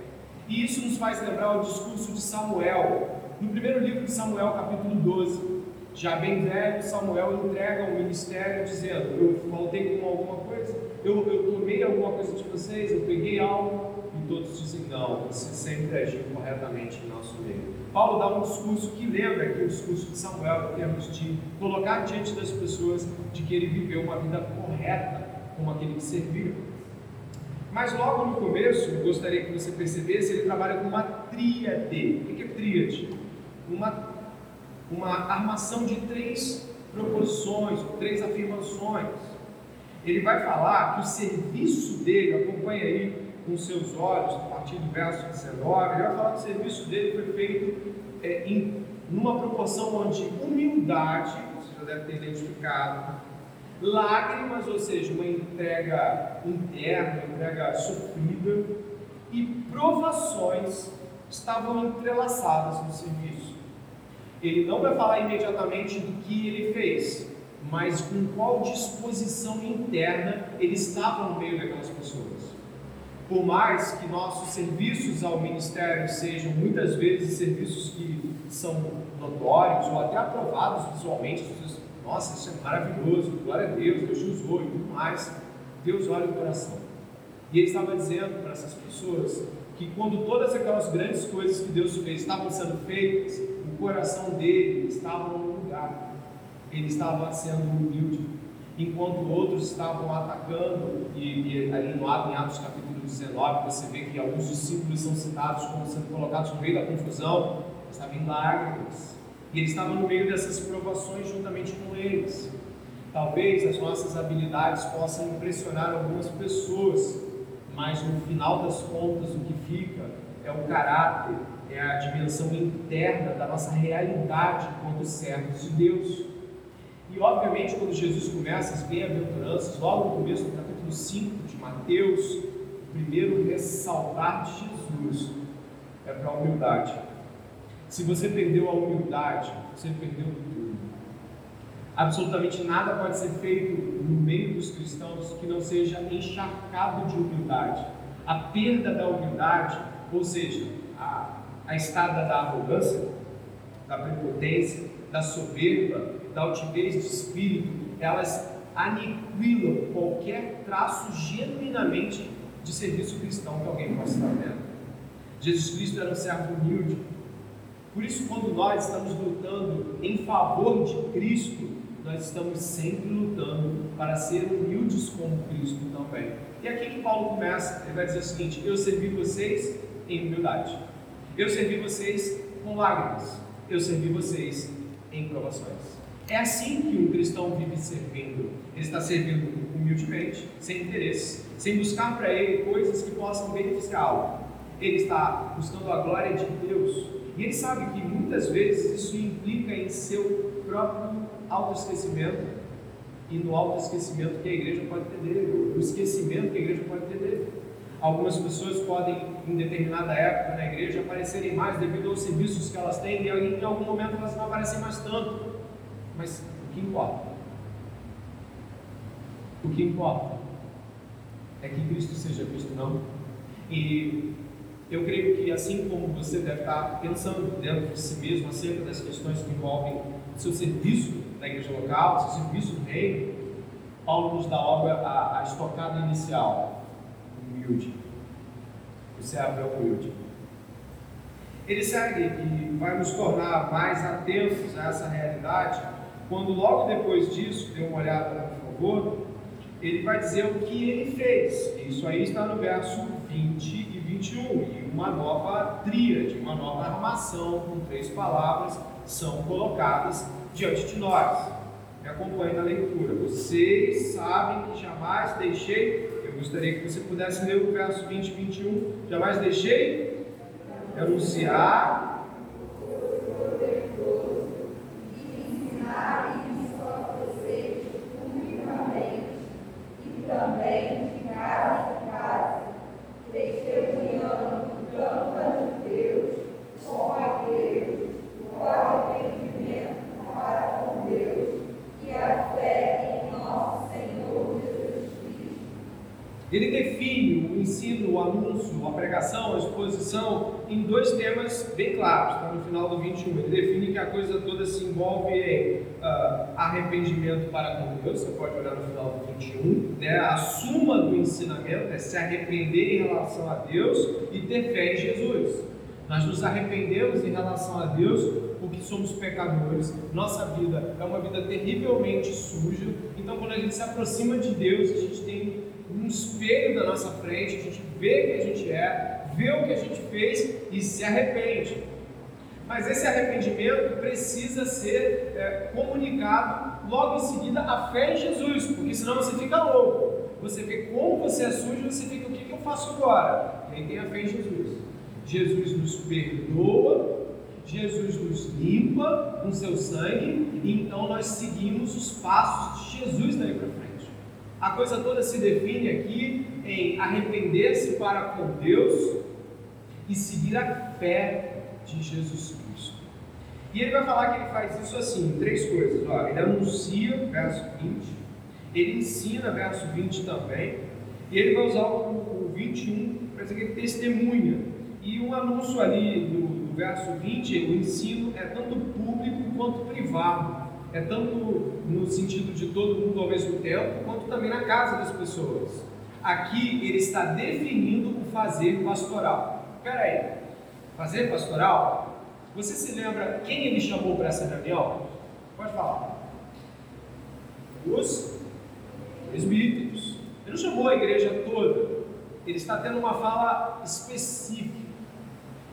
E isso nos faz lembrar o discurso de Samuel. No primeiro livro de Samuel, capítulo 12, já bem velho, Samuel entrega ao ministério dizendo: eu faltei com alguma coisa, eu tomei alguma coisa de vocês, eu peguei algo. E todos dizem: não, você sempre agiu corretamente em nosso meio. Paulo dá um discurso que lembra aqui o discurso de Samuel, em termos de colocar diante das pessoas de que ele viveu uma vida correta como aquele que serviu. Mas logo no começo, eu gostaria que você percebesse, ele trabalha com uma tríade. O que é tríade? Uma armação de 3 proposições, 3 afirmações. Ele vai falar que o serviço dele, acompanha aí com seus olhos, a partir do verso 19, ele vai falar que o serviço dele foi feito numa proporção onde humildade, você já deve ter identificado, lágrimas, ou seja, uma entrega interna, uma entrega sofrida, e provações estavam entrelaçadas no serviço. Ele não vai falar imediatamente do que ele fez, mas com qual disposição interna ele estava no meio daquelas pessoas. Por mais que nossos serviços ao ministério sejam muitas vezes serviços que são notórios ou até aprovados visualmente, nossa, isso é maravilhoso, glória a Deus, Deus te usou e tudo mais. Deus olha o coração. E ele estava dizendo para essas pessoas que quando todas aquelas grandes coisas que Deus fez estavam sendo feitas, o coração dele estava no lugar. Ele estava sendo humilde. Enquanto outros estavam atacando, e ali no Atos, em Atos capítulo 19, você vê que alguns discípulos são citados como sendo colocados no meio da confusão, estavam em lágrimas. E ele estava no meio dessas provações juntamente com eles. Talvez as nossas habilidades possam impressionar algumas pessoas, mas no final das contas o que fica é o caráter, é a dimensão interna da nossa realidade enquanto servos de Deus. E obviamente quando Jesus começa as bem-aventuranças, logo no começo do capítulo 5 de Mateus, o primeiro ressaltar de Jesus é para a humildade. Se você perdeu a humildade, você perdeu tudo. Absolutamente nada pode ser feito no meio dos cristãos que não seja encharcado de humildade. A perda da humildade, ou seja, a estada da arrogância, da prepotência, da soberba, da altivez de espírito, elas aniquilam qualquer traço genuinamente de serviço cristão que alguém possa estar vendo. Jesus Cristo era um servo humilde. Por isso, quando nós estamos lutando em favor de Cristo, nós estamos sempre lutando para ser humildes como Cristo também. E aqui que Paulo começa, ele vai dizer o seguinte: eu servi vocês em humildade, eu servi vocês com lágrimas, eu servi vocês em provações. É assim que um cristão vive servindo. Ele está servindo humildemente, sem interesse, sem buscar para ele coisas que possam beneficiá-lo. Ele está buscando a glória de Deus. E ele sabe que muitas vezes isso implica em seu próprio autoesquecimento, e no autoesquecimento que a igreja pode ter dele, no esquecimento que a igreja pode ter dele. Algumas pessoas podem, em determinada época na igreja, aparecerem mais devido aos serviços que elas têm, e em algum momento elas não aparecem mais tanto. Mas o que importa? O que importa é que Cristo seja visto, não? E eu creio que, assim como você deve estar pensando dentro de si mesmo acerca das questões que envolvem seu serviço na igreja local, seu serviço do reino, Paulo nos dá a estocada inicial: humilde. O servo é humilde. Ele segue que vai nos tornar mais atentos a essa realidade quando, logo depois disso, dê uma olhada, por favor, ele vai dizer o que ele fez. Isso aí está no verso 20 e 21, e uma nova tríade, uma nova armação com três palavras são colocadas diante de nós. Me acompanhe na leitura. Vocês sabem que jamais deixei, eu gostaria que você pudesse ler o verso 20 e 21, jamais deixei anunciar. Também de casa em casa, testemunhando o plano de Deus, com a Deus, o arrependimento para com Deus e a fé em nosso Senhor Jesus Cristo. Ele define o ensino, o anúncio, a pregação, a exposição em dois temas bem claros, está no final do 21. Ele define que a coisa toda se envolve em arrependimento para com Deus, você pode olhar no final do 21, né? A suma do ensinamento é se arrepender em relação a Deus e ter fé em Jesus. Nós nos arrependemos em relação a Deus porque somos pecadores, nossa vida é uma vida terrivelmente suja, então quando a gente se aproxima de Deus, a gente tem um espelho na nossa frente, a gente vê quem a gente é, vê o que a gente fez e se arrepende. Mas esse arrependimento precisa ser comunicado logo em seguida à fé em Jesus, porque senão você fica louco. Você vê como você é sujo e você fica, o que eu faço agora? E aí tem a fé em Jesus. Jesus nos perdoa, Jesus nos limpa com seu sangue, e então nós seguimos os passos de Jesus daí para frente. A coisa toda se define aqui em arrepender-se para com Deus e seguir a fé de Jesus Cristo. E ele vai falar que ele faz isso assim, três coisas. Ó, ele anuncia, verso 20, ele ensina, verso 20 também, e ele vai usar o 21 para dizer que ele testemunha. E um anúncio ali no verso 20, o ensino é tanto público quanto privado, é tanto no sentido de todo mundo ao mesmo tempo, quanto também na casa das pessoas. Aqui ele está definindo o fazer pastoral. Espera aí. Fazer pastoral? Você se lembra quem ele chamou para essa reunião? Pode falar. Os presbíteros. Ele não chamou a igreja toda. Ele está tendo uma fala específica.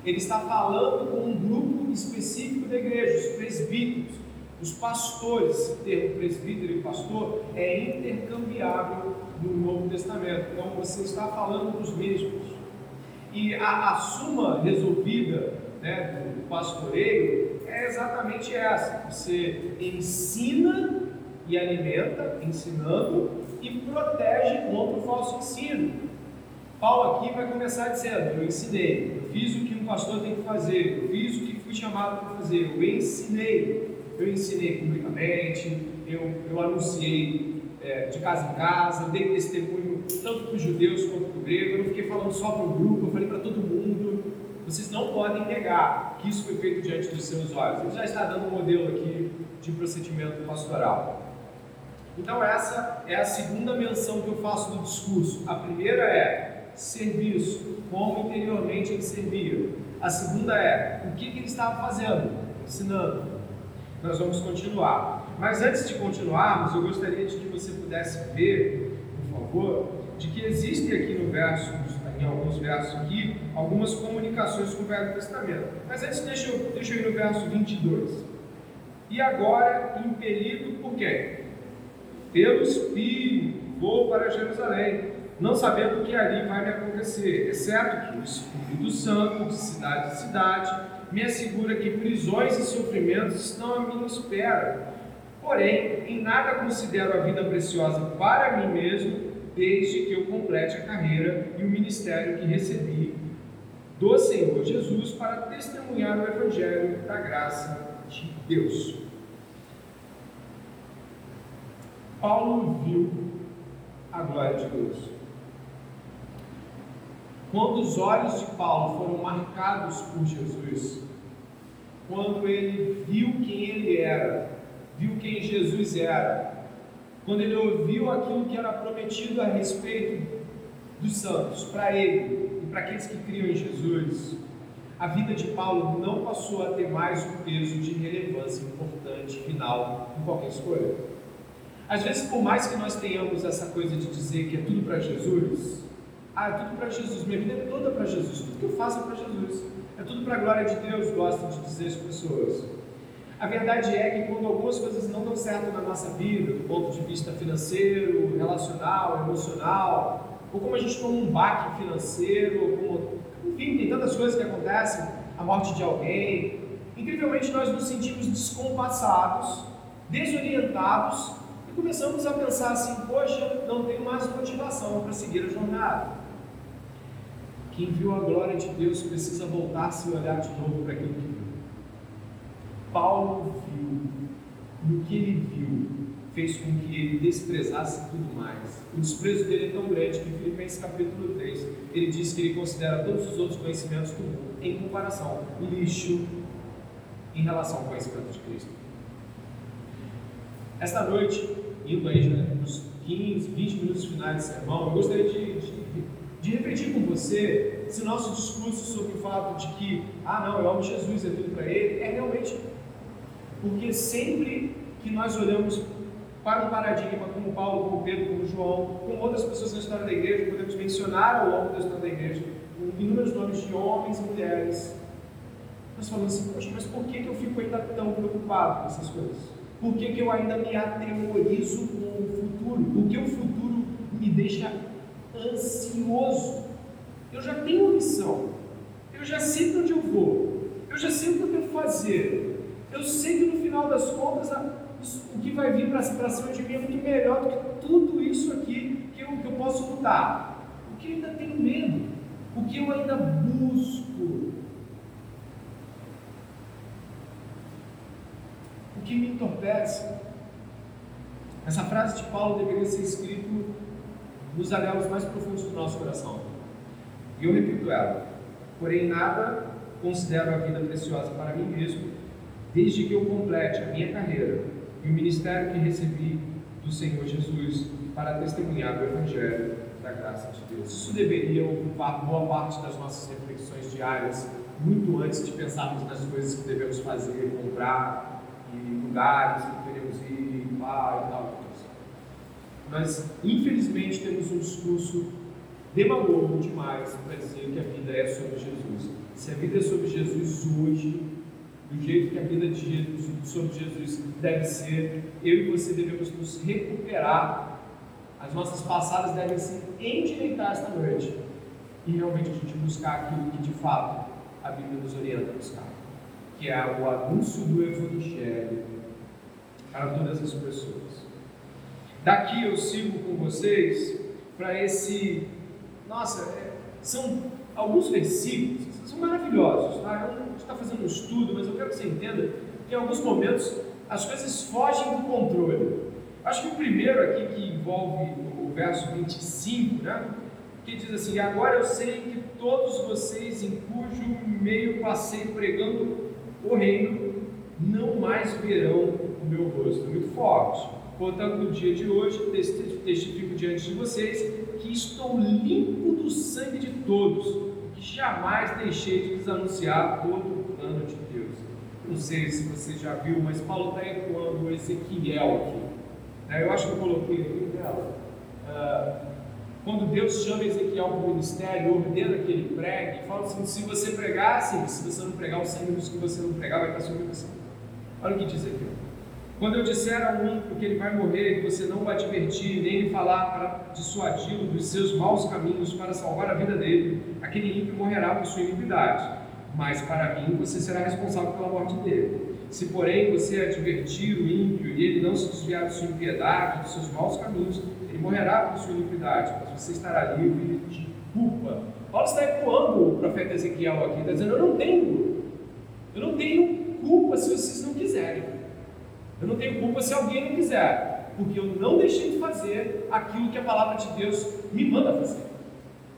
Ele está falando com um grupo específico da igreja, os presbíteros, os pastores. O termo presbítero e pastor é intercambiável no Novo Testamento. Então você está falando dos mesmos. E a suma resolvida, né, do pastoreio é exatamente essa: você ensina e alimenta, ensinando, e protege contra o falso ensino. Paulo aqui vai começar dizendo: eu ensinei, eu fiz o que um pastor tem que fazer, eu fiz o que fui chamado para fazer, eu ensinei publicamente, eu anunciei de casa em casa, dei testemunho tanto para os judeus quanto para o grego, eu não fiquei falando só para o grupo, eu falei para todo mundo. Vocês não podem negar que isso foi feito diante dos seus olhos. Ele já está dando um modelo aqui de procedimento pastoral. Então essa é a segunda menção que eu faço do discurso. A primeira é serviço, como interiormente ele servia. A segunda é o que ele estava fazendo, ensinando. Nós vamos continuar. Mas antes de continuarmos, eu gostaria de que você pudesse ver, por favor, de que existem aqui no verso, em alguns versos aqui, algumas comunicações com o Velho Testamento. Mas antes, deixa eu ir no verso 22. E agora, impelido por quem? Pelo Espírito, vou para Jerusalém, não sabendo o que ali vai me acontecer, exceto que o Espírito Santo, de cidade em cidade, me assegura que prisões e sofrimentos estão à minha espera. Porém, em nada considero a vida preciosa para mim mesmo, desde que eu complete a carreira e o ministério que recebi do Senhor Jesus para testemunhar o Evangelho da graça de Deus. Paulo viu a glória de Deus. Quando os olhos de Paulo foram marcados por Jesus, quando ele viu quem ele era, viu quem Jesus era, quando ele ouviu aquilo que era prometido a respeito dos santos, para ele e para aqueles que criam em Jesus, a vida de Paulo não passou a ter mais um peso de relevância importante, final, em qualquer escolha. Às vezes, por mais que nós tenhamos essa coisa de dizer que é tudo para Jesus, é tudo para Jesus, minha vida é toda para Jesus, tudo que eu faço é para Jesus, é tudo para a glória de Deus, gostam de dizer as pessoas. A verdade é que quando algumas coisas não dão certo na nossa vida, do ponto de vista financeiro, relacional, emocional, ou como a gente toma um baque financeiro, ou como, enfim, tem tantas coisas que acontecem, a morte de alguém, incrivelmente nós nos sentimos descompassados, desorientados e começamos a pensar assim, poxa, não tenho mais motivação para seguir a jornada. Quem viu a glória de Deus precisa voltar-se e olhar de novo para aquilo que viu. Paulo viu, e o que ele viu fez com que ele desprezasse tudo mais. O desprezo dele é tão grande que em Filipenses capítulo 3, ele diz que ele considera todos os outros conhecimentos do mundo, em comparação, lixo em relação ao conhecimento de Cristo. Esta noite, indo aí já nos 15, 20 minutos finais de sermão, eu gostaria de refletir com você se nosso discurso sobre o fato de que, não, eu amo Jesus, é tudo para ele, é realmente... Porque sempre que nós olhamos para um paradigma como Paulo, como Pedro, como João, como outras pessoas na história da igreja, podemos mencionar ao longo da história da igreja inúmeros nomes de homens e mulheres, nós falamos assim, poxa, mas por que eu fico ainda tão preocupado com essas coisas? Por que eu ainda me atemorizo com o futuro? Por que o futuro me deixa ansioso? Eu já tenho uma missão, eu já sei para onde eu vou, eu já sei o que eu devo fazer. Eu sei que no final das contas, o que vai vir para cima de mim é muito melhor do que tudo isso aqui que eu posso lutar. O que eu ainda tenho medo? O que eu ainda busco? O que me entorpece? Essa frase de Paulo deveria ser escrita nos anelos mais profundos do nosso coração. E eu repito ela. Porém, nada considero a vida preciosa para mim mesmo, desde que eu complete a minha carreira e o ministério que recebi do Senhor Jesus para testemunhar o Evangelho da graça de Deus. Isso deveria ocupar boa parte das nossas reflexões diárias, muito antes de pensarmos nas coisas que devemos fazer, comprar, e lugares que queremos ir, e tal. Nós, infelizmente, temos um discurso demagogo demais para dizer que a vida é sobre Jesus. Se a vida é sobre Jesus hoje, do jeito que a vida de Jesus, sobre Jesus deve ser, eu e você devemos nos recuperar, as nossas passadas devem se endireitar esta noite e realmente a gente buscar aquilo que de fato a Bíblia nos orienta a buscar, que é o anúncio do Evangelho para todas as pessoas. Daqui eu sigo com vocês para esse... são alguns versículos, são maravilhosos, tá? Eu não estou fazendo um estudo, mas eu quero que você entenda que em alguns momentos as coisas fogem do controle. Acho que o primeiro aqui, que envolve o verso 25, né? Que diz assim, agora eu sei que todos vocês em cujo meio passei pregando o reino, não mais verão o meu rosto. Muito forte. Portanto, no dia de hoje, testifico diante de vocês que estou limpo do sangue de todos, que jamais deixei de lhes anunciar todo o plano de Deus. Não sei se você já viu, mas Paulo está ecoando o Ezequiel aqui. Eu acho que eu coloquei aqui dela. Quando Deus chama Ezequiel para o ministério, ordena que ele pregue, fala assim, se você pregar, sim, se você não pregar, o sangue dos que você não pregar vai estar sobre você. Olha o que diz aqui. Quando eu disser a um que ele vai morrer, que você não vai advertir, nem lhe falar para dissuadi-lo dos seus maus caminhos para salvar a vida dele, aquele ímpio morrerá por sua iniquidade. Mas para mim, você será responsável pela morte dele. Se, porém, você advertir o ímpio e ele não se desviar de sua impiedade, dos seus maus caminhos, ele morrerá por sua iniquidade, mas você estará livre de culpa. Paulo está ecoando o profeta Ezequiel aqui, está dizendo, eu não tenho culpa se vocês não quiserem. Eu não tenho culpa se alguém não quiser, porque eu não deixei de fazer aquilo que a palavra de Deus me manda fazer.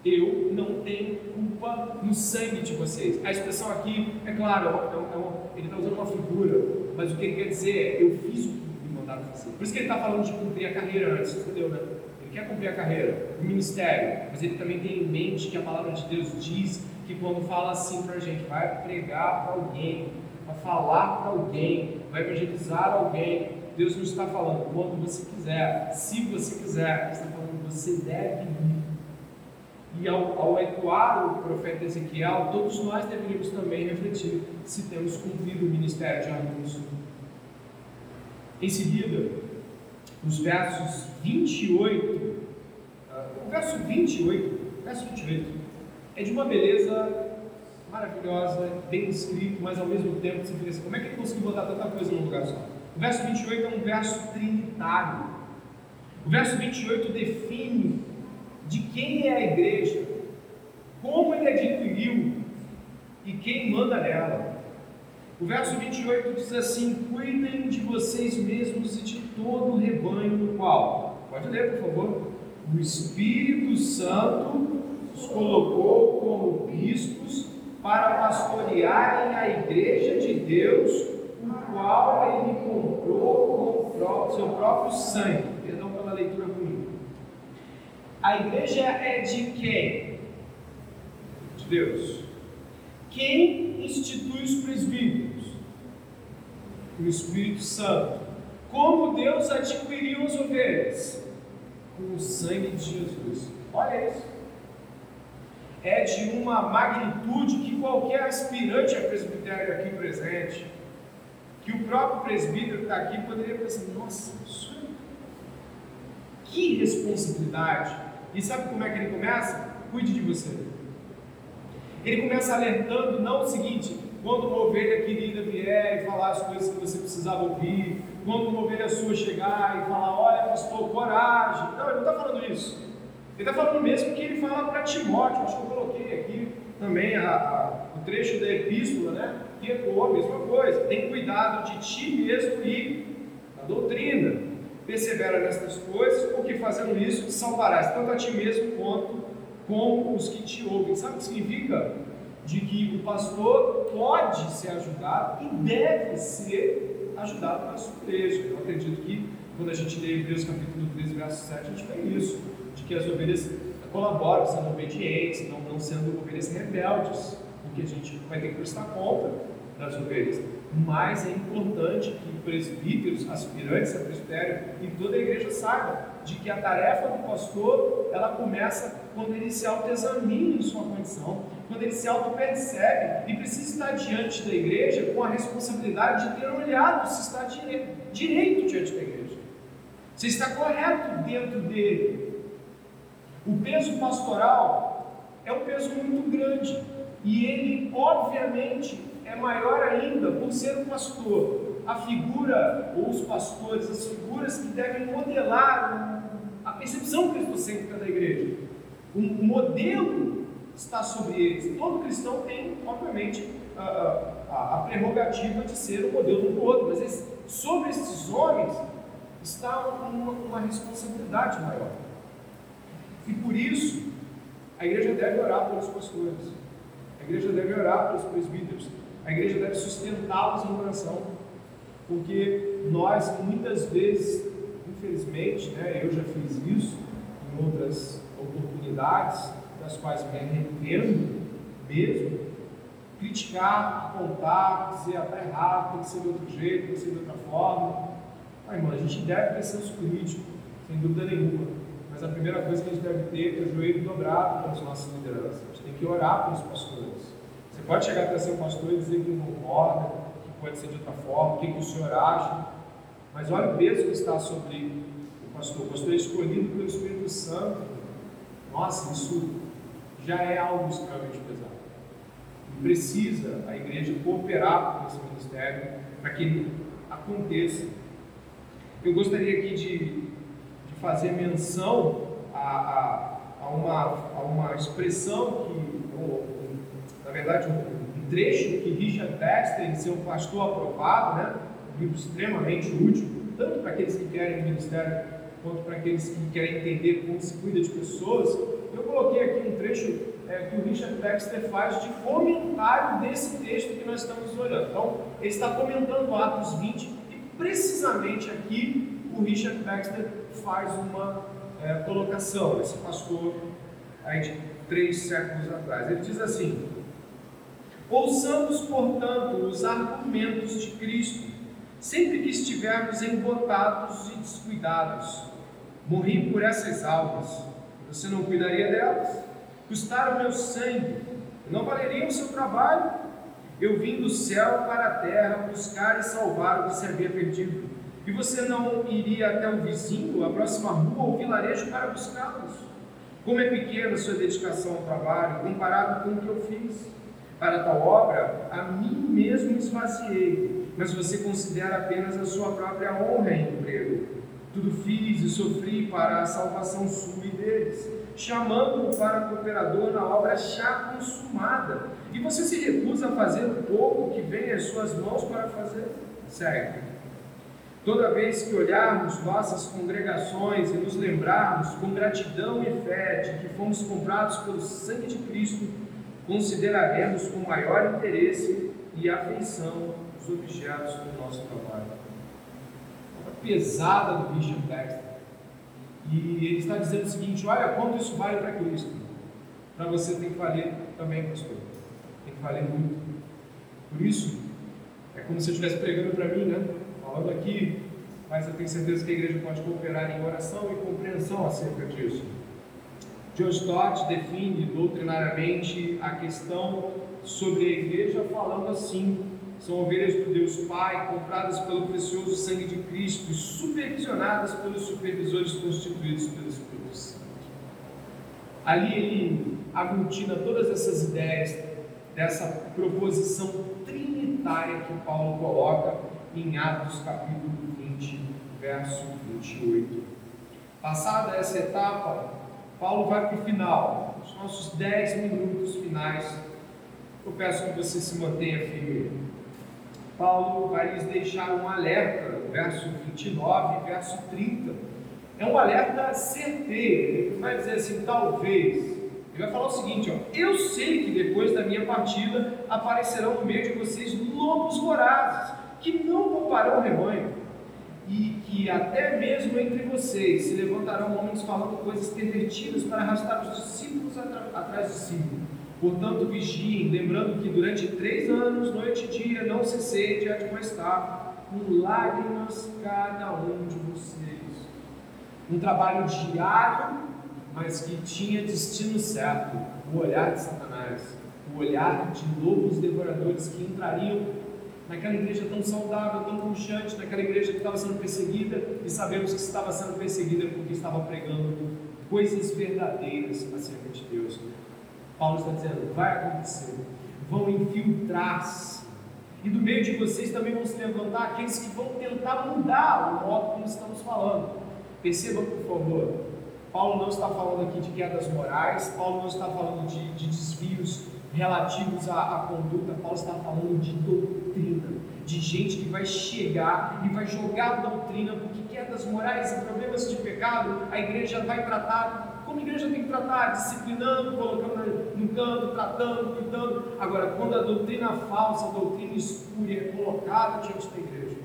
Eu não tenho culpa no sangue de vocês. A expressão aqui, é claro, ele está usando uma figura, mas o que ele quer dizer é, eu fiz o que me mandaram fazer. Por isso que ele está falando de cumprir a carreira antes, entendeu, né? Ele quer cumprir a carreira, o ministério, mas ele também tem em mente que a palavra de Deus diz que quando fala assim pra gente, vai pregar para alguém, vai falar para alguém, vai evangelizar alguém, Deus não está falando quando você quiser, se você quiser, ele está falando que você deve ir. E ao ecoar o profeta Ezequiel, todos nós deveríamos também refletir se temos cumprido o ministério de anúncio. Em seguida, os versos 28 é de uma beleza maravilhosa, bem escrito, mas ao mesmo tempo você fica assim, como é que ele conseguiu botar tanta coisa num lugar só? O verso 28 é um verso trinitário. O verso 28 define de quem é a igreja, como ele adquiriu e quem manda nela. O verso 28 diz assim, cuidem de vocês mesmos e de todo o rebanho no qual, pode ler por favor, o Espírito Santo os colocou como bispos para pastorearem a igreja de Deus, o qual ele comprou com seu próprio sangue. Perdão pela leitura ruim. A igreja é de quem? De Deus. Quem institui os presbíteros? O Espírito Santo. Como Deus adquiriu as ovelhas? Com o sangue de Jesus. Olha isso. É de uma magnitude que qualquer aspirante a presbitério aqui presente, que o próprio presbítero que está aqui poderia pensar, nossa, que responsabilidade. E sabe como é que ele começa? Cuide de você. Ele começa alertando, não o seguinte, quando uma ovelha querida vier e falar as coisas que você precisava ouvir, quando uma ovelha sua chegar e falar, olha pastor, coragem. Não, ele não está falando isso. Ele está falando mesmo que ele fala para Timóteo, acho que eu coloquei aqui também o trecho da epístola, né? Que ecoa a mesma coisa. Tem cuidado de ti mesmo e da doutrina. Persevera nestas coisas, porque fazendo isso te salvarás, tanto a ti mesmo quanto com os que te ouvem. Sabe o que significa? De que o pastor pode ser ajudado e deve ser ajudado na sua igreja. Eu acredito que quando a gente lê Hebreus capítulo 13, verso 7, a gente vê isso, de que as ovelhas colaboram, sendo obedientes, não sendo ovelhas rebeldes, porque a gente vai ter que prestar conta das ovelhas. Mas é importante que presbíteros, aspirantes a presbitério e toda a igreja saiba de que a tarefa do pastor, ela começa quando ele se autoexamina em sua condição, quando ele se auto-percebe e precisa estar diante da igreja com a responsabilidade de ter olhado se está direito diante da igreja, se está correto dentro dele. O peso pastoral é um peso muito grande e ele, obviamente, é maior ainda por ser um pastor. A figura, ou os pastores, as figuras que devem modelar a percepção cristocêntrica da igreja. O modelo está sobre eles. Todo cristão tem, obviamente, a prerrogativa de ser o modelo do outro, mas sobre esses homens está uma responsabilidade maior. E por isso, a igreja deve orar pelos pastores, a igreja deve orar pelos presbíteros, a igreja deve sustentá-los no coração. Porque nós, muitas vezes, infelizmente, né, eu já fiz isso em outras oportunidades, das quais me arrependo mesmo, criticar, apontar, dizer, ah, tá errado, tem que ser de outro jeito, tem que ser de outra forma. Ah, irmão, a gente deve ter senso crítico, sem dúvida nenhuma, mas a primeira coisa que a gente deve ter é o joelho dobrado para as nossas lideranças. A gente tem que orar pelos pastores. Você pode chegar para ser um pastor e dizer que não concorda, pode ser de outra forma, o que o senhor acha, mas olha o peso que está sobre o pastor. O pastor é escolhido pelo Espírito Santo. Nossa, isso já é algo extremamente pesado. Precisa a igreja cooperar com esse ministério para que ele aconteça. Eu gostaria aqui de fazer menção a uma expressão que, na verdade, um trecho que Richard Baxter, em seu pastor aprovado, né, um livro extremamente útil, tanto para aqueles que querem ministério, quanto para aqueles que querem entender como se cuida de pessoas, eu coloquei aqui um trecho que o Richard Baxter faz de comentário desse texto que nós estamos olhando. Então, ele está comentando Atos 20 e, precisamente aqui, o Richard Baxter faz uma colocação, esse pastor aí de 3 séculos atrás. Ele diz assim: ouçamos, portanto, os argumentos de Cristo, sempre que estivermos embotados e descuidados. Morri por essas almas. Você não cuidaria delas? Custaram meu sangue, não valeria o seu trabalho? Eu vim do céu para a terra buscar e salvar o que se havia perdido. E você não iria até o vizinho, a próxima rua ou vilarejo para buscá-los? Como é pequena a sua dedicação ao trabalho, comparado com o que eu fiz. Para tal obra, a mim mesmo esvaziei, mas você considera apenas a sua própria honra e emprego. Tudo fiz e sofri para a salvação sua e deles, chamando-o para cooperador na obra já consumada. E você se recusa a fazer o pouco que vem às suas mãos para fazer? Segue. Toda vez que olharmos nossas congregações e nos lembrarmos com gratidão e fé de que fomos comprados pelo sangue de Cristo, consideraremos com maior interesse e afeição os objetos do nosso trabalho. Uma pesada do Richard Baxter. E ele está dizendo o seguinte: olha quanto isso vale para Cristo. Para você tem que valer também, pastor. Tem que valer muito. Por isso, é como se eu estivesse pregando para mim, né? Falando aqui, mas eu tenho certeza que a igreja pode cooperar em oração e compreensão acerca disso. John Stott define doutrinariamente a questão sobre a igreja falando assim: são ovelhas do Deus Pai, compradas pelo precioso sangue de Cristo e supervisionadas pelos supervisores constituídos pelo Espírito Santo. Ali ele aglutina todas essas ideias dessa proposição trinitária que Paulo coloca em Atos capítulo 20, verso 28. Passada essa etapa, Paulo vai para o final, os nossos 10 minutos finais. Eu peço que você se mantenha firme. Paulo vai lhes deixar um alerta, verso 29 e verso 30. É um alerta certeiro, ele vai dizer assim, talvez. Ele vai falar o seguinte, ó, eu sei que depois da minha partida aparecerão no meio de vocês lobos vorazes, que não pouparão o rebanho. E que até mesmo entre vocês se levantarão homens falando coisas pervertidas para arrastar os discípulos atrás de si. Portanto, vigiem, lembrando que durante 3 anos, noite e dia, não cessei de admoestar com lágrimas cada um de vocês. Um trabalho diário, mas que tinha destino certo, o olhar de Satanás, o olhar de lobos devoradores que entrariam naquela igreja tão saudável, tão constante, naquela igreja que estava sendo perseguida, e sabemos que estava sendo perseguida porque estava pregando coisas verdadeiras acerca de Deus. Paulo está dizendo, vai acontecer, vão infiltrar-se, e do meio de vocês também vão se levantar aqueles que vão tentar mudar o modo como estamos falando. Perceba, por favor, Paulo não está falando aqui de quedas morais, Paulo não está falando de desvios relativos à conduta, Paulo está falando de doutrina, de gente que vai chegar e vai jogar a doutrina, porque quedas morais e problemas de pecado, a igreja vai tratar, como a igreja tem que tratar, disciplinando, colocando no canto, tratando, cuidando. Agora, quando a doutrina falsa, a doutrina escura é colocada diante da igreja,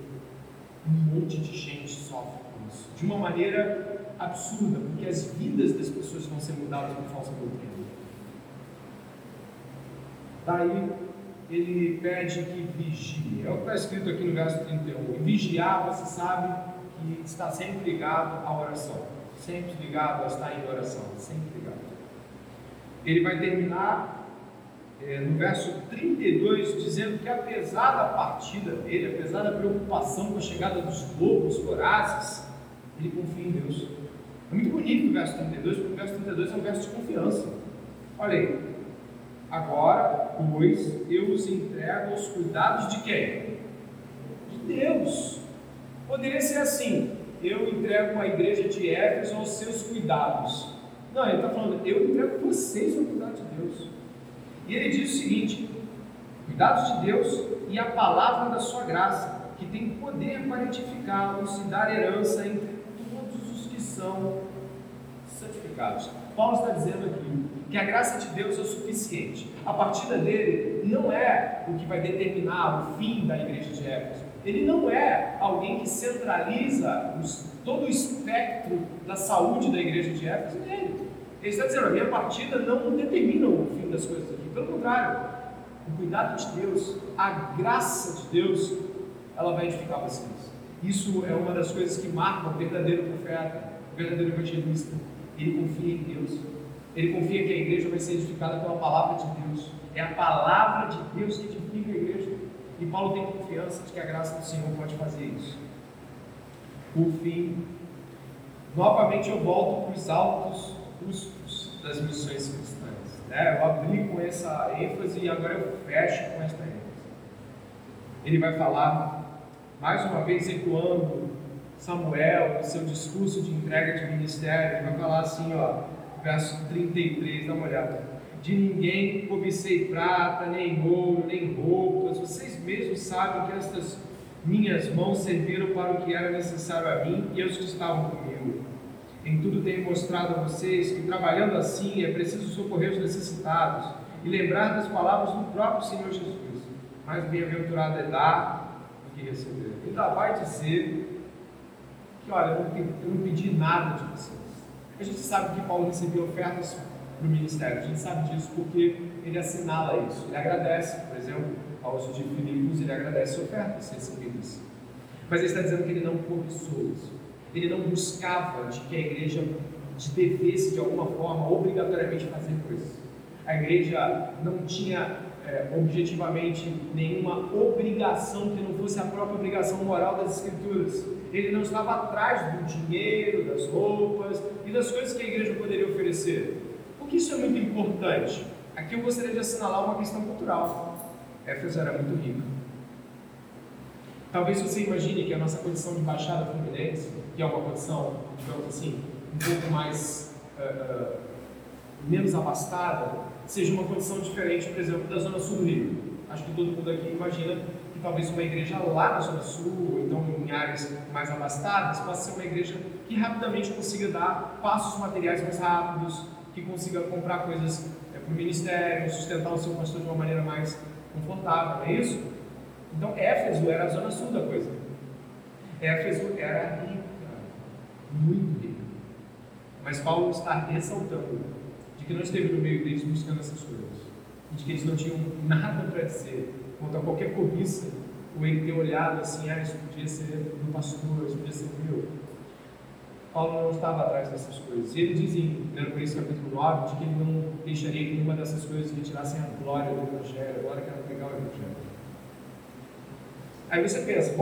um monte de gente sofre com isso, de uma maneira absurda, porque as vidas das pessoas vão ser mudadas por falsa doutrina. Daí ele pede que vigie. É o que está escrito aqui no verso 31. E vigiar, você sabe que está sempre ligado à oração. Sempre ligado a estar em oração. Sempre ligado. Ele vai terminar no verso 32, dizendo que apesar da partida dele, apesar da preocupação com a chegada dos lobos vorazes, ele confia em Deus. É muito bonito o verso 32, porque o verso 32 é um verso de confiança. Olha aí. Agora, pois, eu os entrego aos cuidados de quem? Deus. Poderia ser assim: eu entrego a igreja de Éfeso aos seus cuidados. Não, ele está falando, eu entrego vocês ao cuidado de Deus. E ele diz o seguinte: cuidados de Deus e a palavra da sua graça, que tem poder para edificá-los e dar herança entre todos os que são santificados. Paulo está dizendo aqui que a graça de Deus é o suficiente. A partida dele não é o que vai determinar o fim da igreja de Éfeso. Ele não é alguém que centraliza todo o espectro da saúde da igreja de Éfeso nele. Ele está dizendo, a minha partida não determina o fim das coisas aqui. Pelo contrário, o cuidado de Deus, a graça de Deus, ela vai edificar vocês. Isso é uma das coisas que marca o verdadeiro profeta, o verdadeiro evangelista. Ele confia em Deus. Ele confia que a igreja vai ser edificada pela palavra de Deus. É a palavra de Deus que edifica a igreja. E Paulo tem confiança de que a graça do Senhor pode fazer isso. Por fim, novamente eu volto para os altos custos das missões cristãs. Eu abri com essa ênfase e agora eu fecho com esta ênfase. Ele vai falar, mais uma vez ecoando Samuel, no seu discurso de entrega de ministério, ele vai falar assim, verso 33, dá uma olhada. De ninguém cobicei prata, nem ouro, nem roupas. Vocês mesmos sabem que estas minhas mãos serviram para o que era necessário a mim e aos que estavam comigo. Em tudo tenho mostrado a vocês que, trabalhando assim, é preciso socorrer os necessitados e lembrar das palavras do próprio Senhor Jesus. Mais bem-aventurado é dar do que receber. Ele vai dizer que, eu não pedi nada de vocês. A gente sabe que Paulo recebeu ofertas para o ministério, a gente sabe disso porque ele assinala isso, ele agradece, por exemplo, aos de Filipos, ele agradece ofertas recebidas, mas ele está dizendo que ele não cobiçou isso, ele não buscava de que a igreja devesse de alguma forma obrigatoriamente fazer coisas. A igreja não tinha objetivamente nenhuma obrigação que não fosse a própria obrigação moral das escrituras. Ele não estava atrás do dinheiro, das roupas e das coisas que a igreja poderia oferecer. Isso é muito importante. Aqui eu gostaria de assinalar uma questão cultural. Éfeso era muito rica. Talvez você imagine que a nossa condição de Baixada Fluminense, que é uma condição, digamos assim, um pouco mais menos abastada, seja uma condição diferente, por exemplo, da Zona Sul do Rio. Acho que todo mundo aqui imagina que talvez uma igreja lá na Zona Sul, ou então em áreas mais abastadas, possa ser uma igreja que rapidamente consiga dar passos materiais mais rápidos, que consiga comprar coisas para o ministério, sustentar o seu pastor de uma maneira mais confortável, não é isso? Então, Éfeso era a zona sul da coisa. Éfeso era rica, muito rica. Mas Paulo está ressaltando de que não esteve no meio deles buscando essas coisas, de que eles não tinham nada para dizer quanto a qualquer cobiça, ou ele ter olhado assim, isso podia ser do pastor, isso podia ser meu. Paulo não estava atrás dessas coisas. E ele diz em 1 Coríntios capítulo 9 de que ele não deixaria que nenhuma dessas coisas lhe tirassem a glória do Evangelho, a glória que era pregar o Evangelho. Aí você pensa,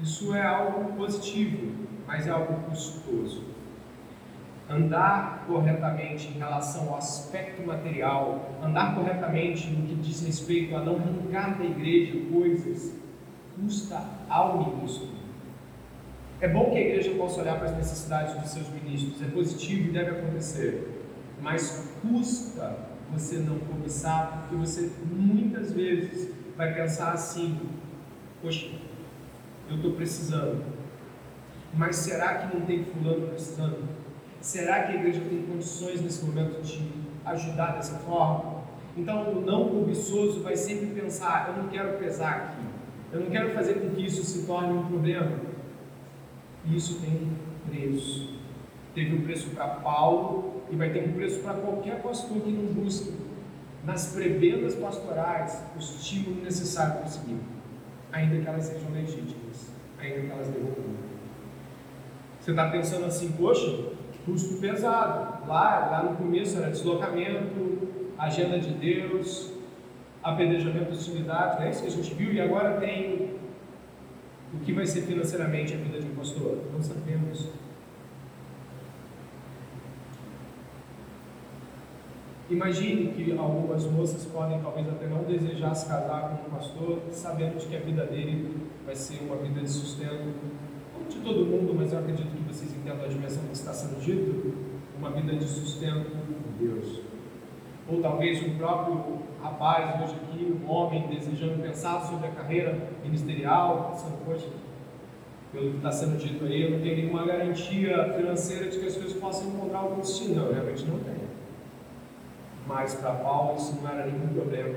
isso é algo positivo, mas é algo custoso. Andar corretamente em relação ao aspecto material, andar corretamente no que diz respeito a não arrancar da igreja coisas, custa algo e custo. É bom que a igreja possa olhar para as necessidades dos seus ministros, é positivo e deve acontecer, mas custa você não cobiçar, porque você muitas vezes vai pensar assim, poxa, eu estou precisando, mas será que não tem fulano precisando? Será que a igreja tem condições nesse momento de ajudar dessa forma? Então o não cobiçoso vai sempre pensar, eu não quero pesar aqui, eu não quero fazer com que isso se torne um problema. Isso tem um preço. Teve um preço para Paulo e vai ter um preço para qualquer pastor que não busque nas prebendas pastorais o estímulo necessário para conseguir, ainda que elas sejam legítimas, ainda que elas devolvam. Você está pensando assim, poxa, custo pesado. Lá no começo era deslocamento, agenda de Deus, apedrejamento de unidades, isso que a gente viu, e agora tem... O que vai ser financeiramente a vida de um pastor? Não sabemos. Imagine que algumas moças podem talvez até não desejar se casar com um pastor, sabendo de que a vida dele vai ser uma vida de sustento, não de todo mundo, mas eu acredito que vocês entendam a dimensão que está sendo dito, uma vida de sustento com Deus. Ou talvez o próprio rapaz hoje aqui, um homem desejando pensar sobre a carreira ministerial, pensando, poxa, pelo que está sendo dito aí, eu não tenho nenhuma garantia financeira de que as coisas possam encontrar algum destino. Não, realmente não tem. Mas para Paulo isso não era nenhum problema.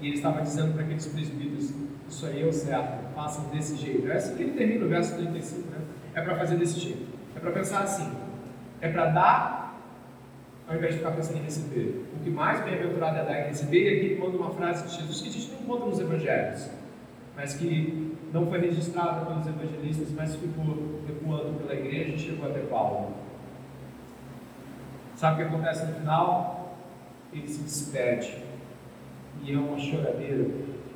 E ele estava dizendo para aqueles presbíteros, isso aí é o certo, façam desse jeito. É assim que ele termina o verso 35, né? É para fazer desse jeito, é para pensar assim, é para dar ao invés de ficar pensando em receber. O que mais bem-aventurado é dar e receber. E aqui ele manda uma frase de Jesus que a gente não encontra nos evangelhos, mas que não foi registrada pelos evangelistas, mas ficou recuando pela igreja e chegou até Paulo. Sabe o que acontece no final? Ele se despede, e é uma choradeira.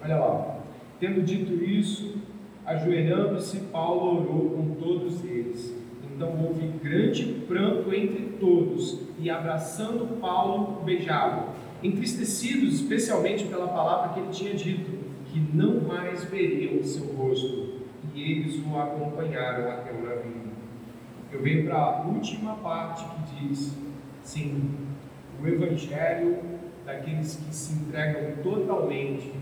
Olha lá, tendo dito isso, ajoelhando-se, Paulo orou com todos eles. Então houve grande pranto entre todos, e abraçando Paulo, beijava, entristecidos especialmente pela palavra que ele tinha dito, que não mais veriam o seu rosto, e eles o acompanharam até o navio. Eu venho para a última parte que diz, sim, o Evangelho daqueles que se entregam totalmente.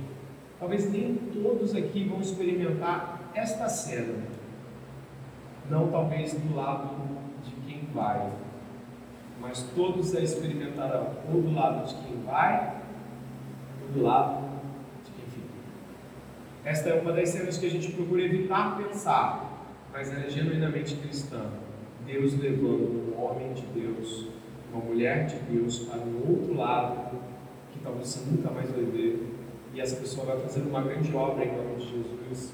Talvez nem todos aqui vão experimentar esta cena. Não talvez do lado de quem vai, mas todos a experimentarão, ou do lado de quem vai, ou do lado de quem fica. Esta é uma das cenas que a gente procura evitar pensar, mas ela é genuinamente cristã. Deus levando um homem de Deus, uma mulher de Deus, para um outro lado, que talvez você nunca mais vai ver, e essa pessoa vai fazer uma grande obra em nome de Jesus.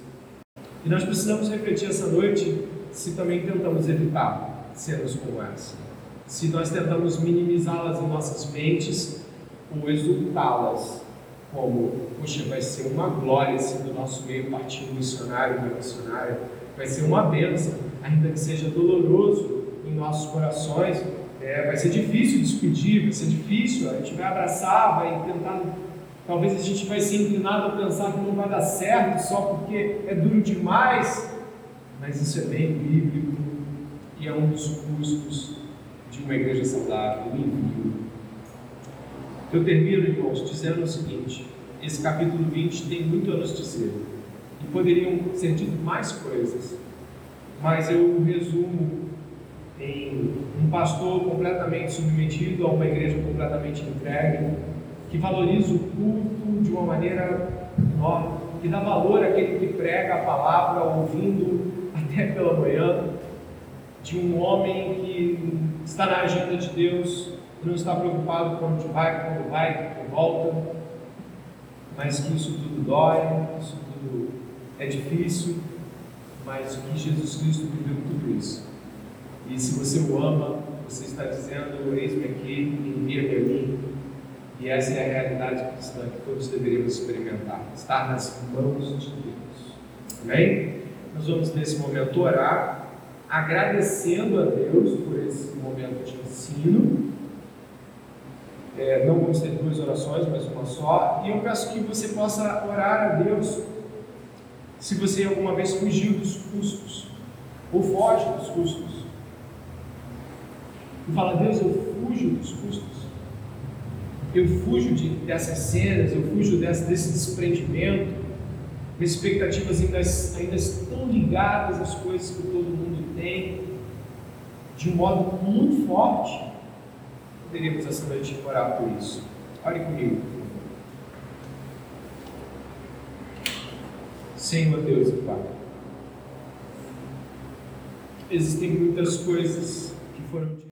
E nós precisamos refletir essa noite se também tentamos evitar cenas como essa, se nós tentamos minimizá-las em nossas mentes ou exultá-las, como, poxa, vai ser uma glória se do nosso meio partir um missionário, uma missionária, vai ser uma bênção, ainda que seja doloroso em nossos corações. Vai ser difícil despedir, vai ser difícil, a gente vai abraçar, vai tentar, talvez a gente vai ser inclinado a pensar que não vai dar certo só porque é duro demais, mas isso é bem bíblico e é um dos custos de uma igreja saudável, um envio. Eu termino, irmãos, dizendo o seguinte, esse capítulo 20 tem muito a nos dizer, e poderiam ser dito mais coisas, mas eu resumo em um pastor completamente submetido a uma igreja completamente entregue, que valoriza o culto de uma maneira enorme, que dá valor àquele que prega a palavra, ouvindo até pela manhã, de um homem que está na agenda de Deus, que não está preocupado com onde vai, quando vai, quando volta, mas que isso tudo dói, isso tudo é difícil, mas que Jesus Cristo viveu tudo isso. E se você o ama, você está dizendo, eis-me aqui, envia-me a mim. E essa é a realidade cristã que todos deveríamos experimentar, estar nas mãos de Deus. Amém? Nós vamos nesse momento orar, agradecendo a Deus por esse momento de ensino. Não vamos ter duas orações, mas uma só. E eu peço que você possa orar a Deus, se você alguma vez fugiu dos custos, ou foge dos custos. E fala, Deus, eu fujo dos custos, eu fujo dessas cenas, eu fujo desse desprendimento. Minhas expectativas ainda estão ligadas às coisas que todo mundo tem, de um modo muito forte. Poderíamos essa noite orar por isso. Ore comigo. Senhor Deus e Pai, existem muitas coisas que foram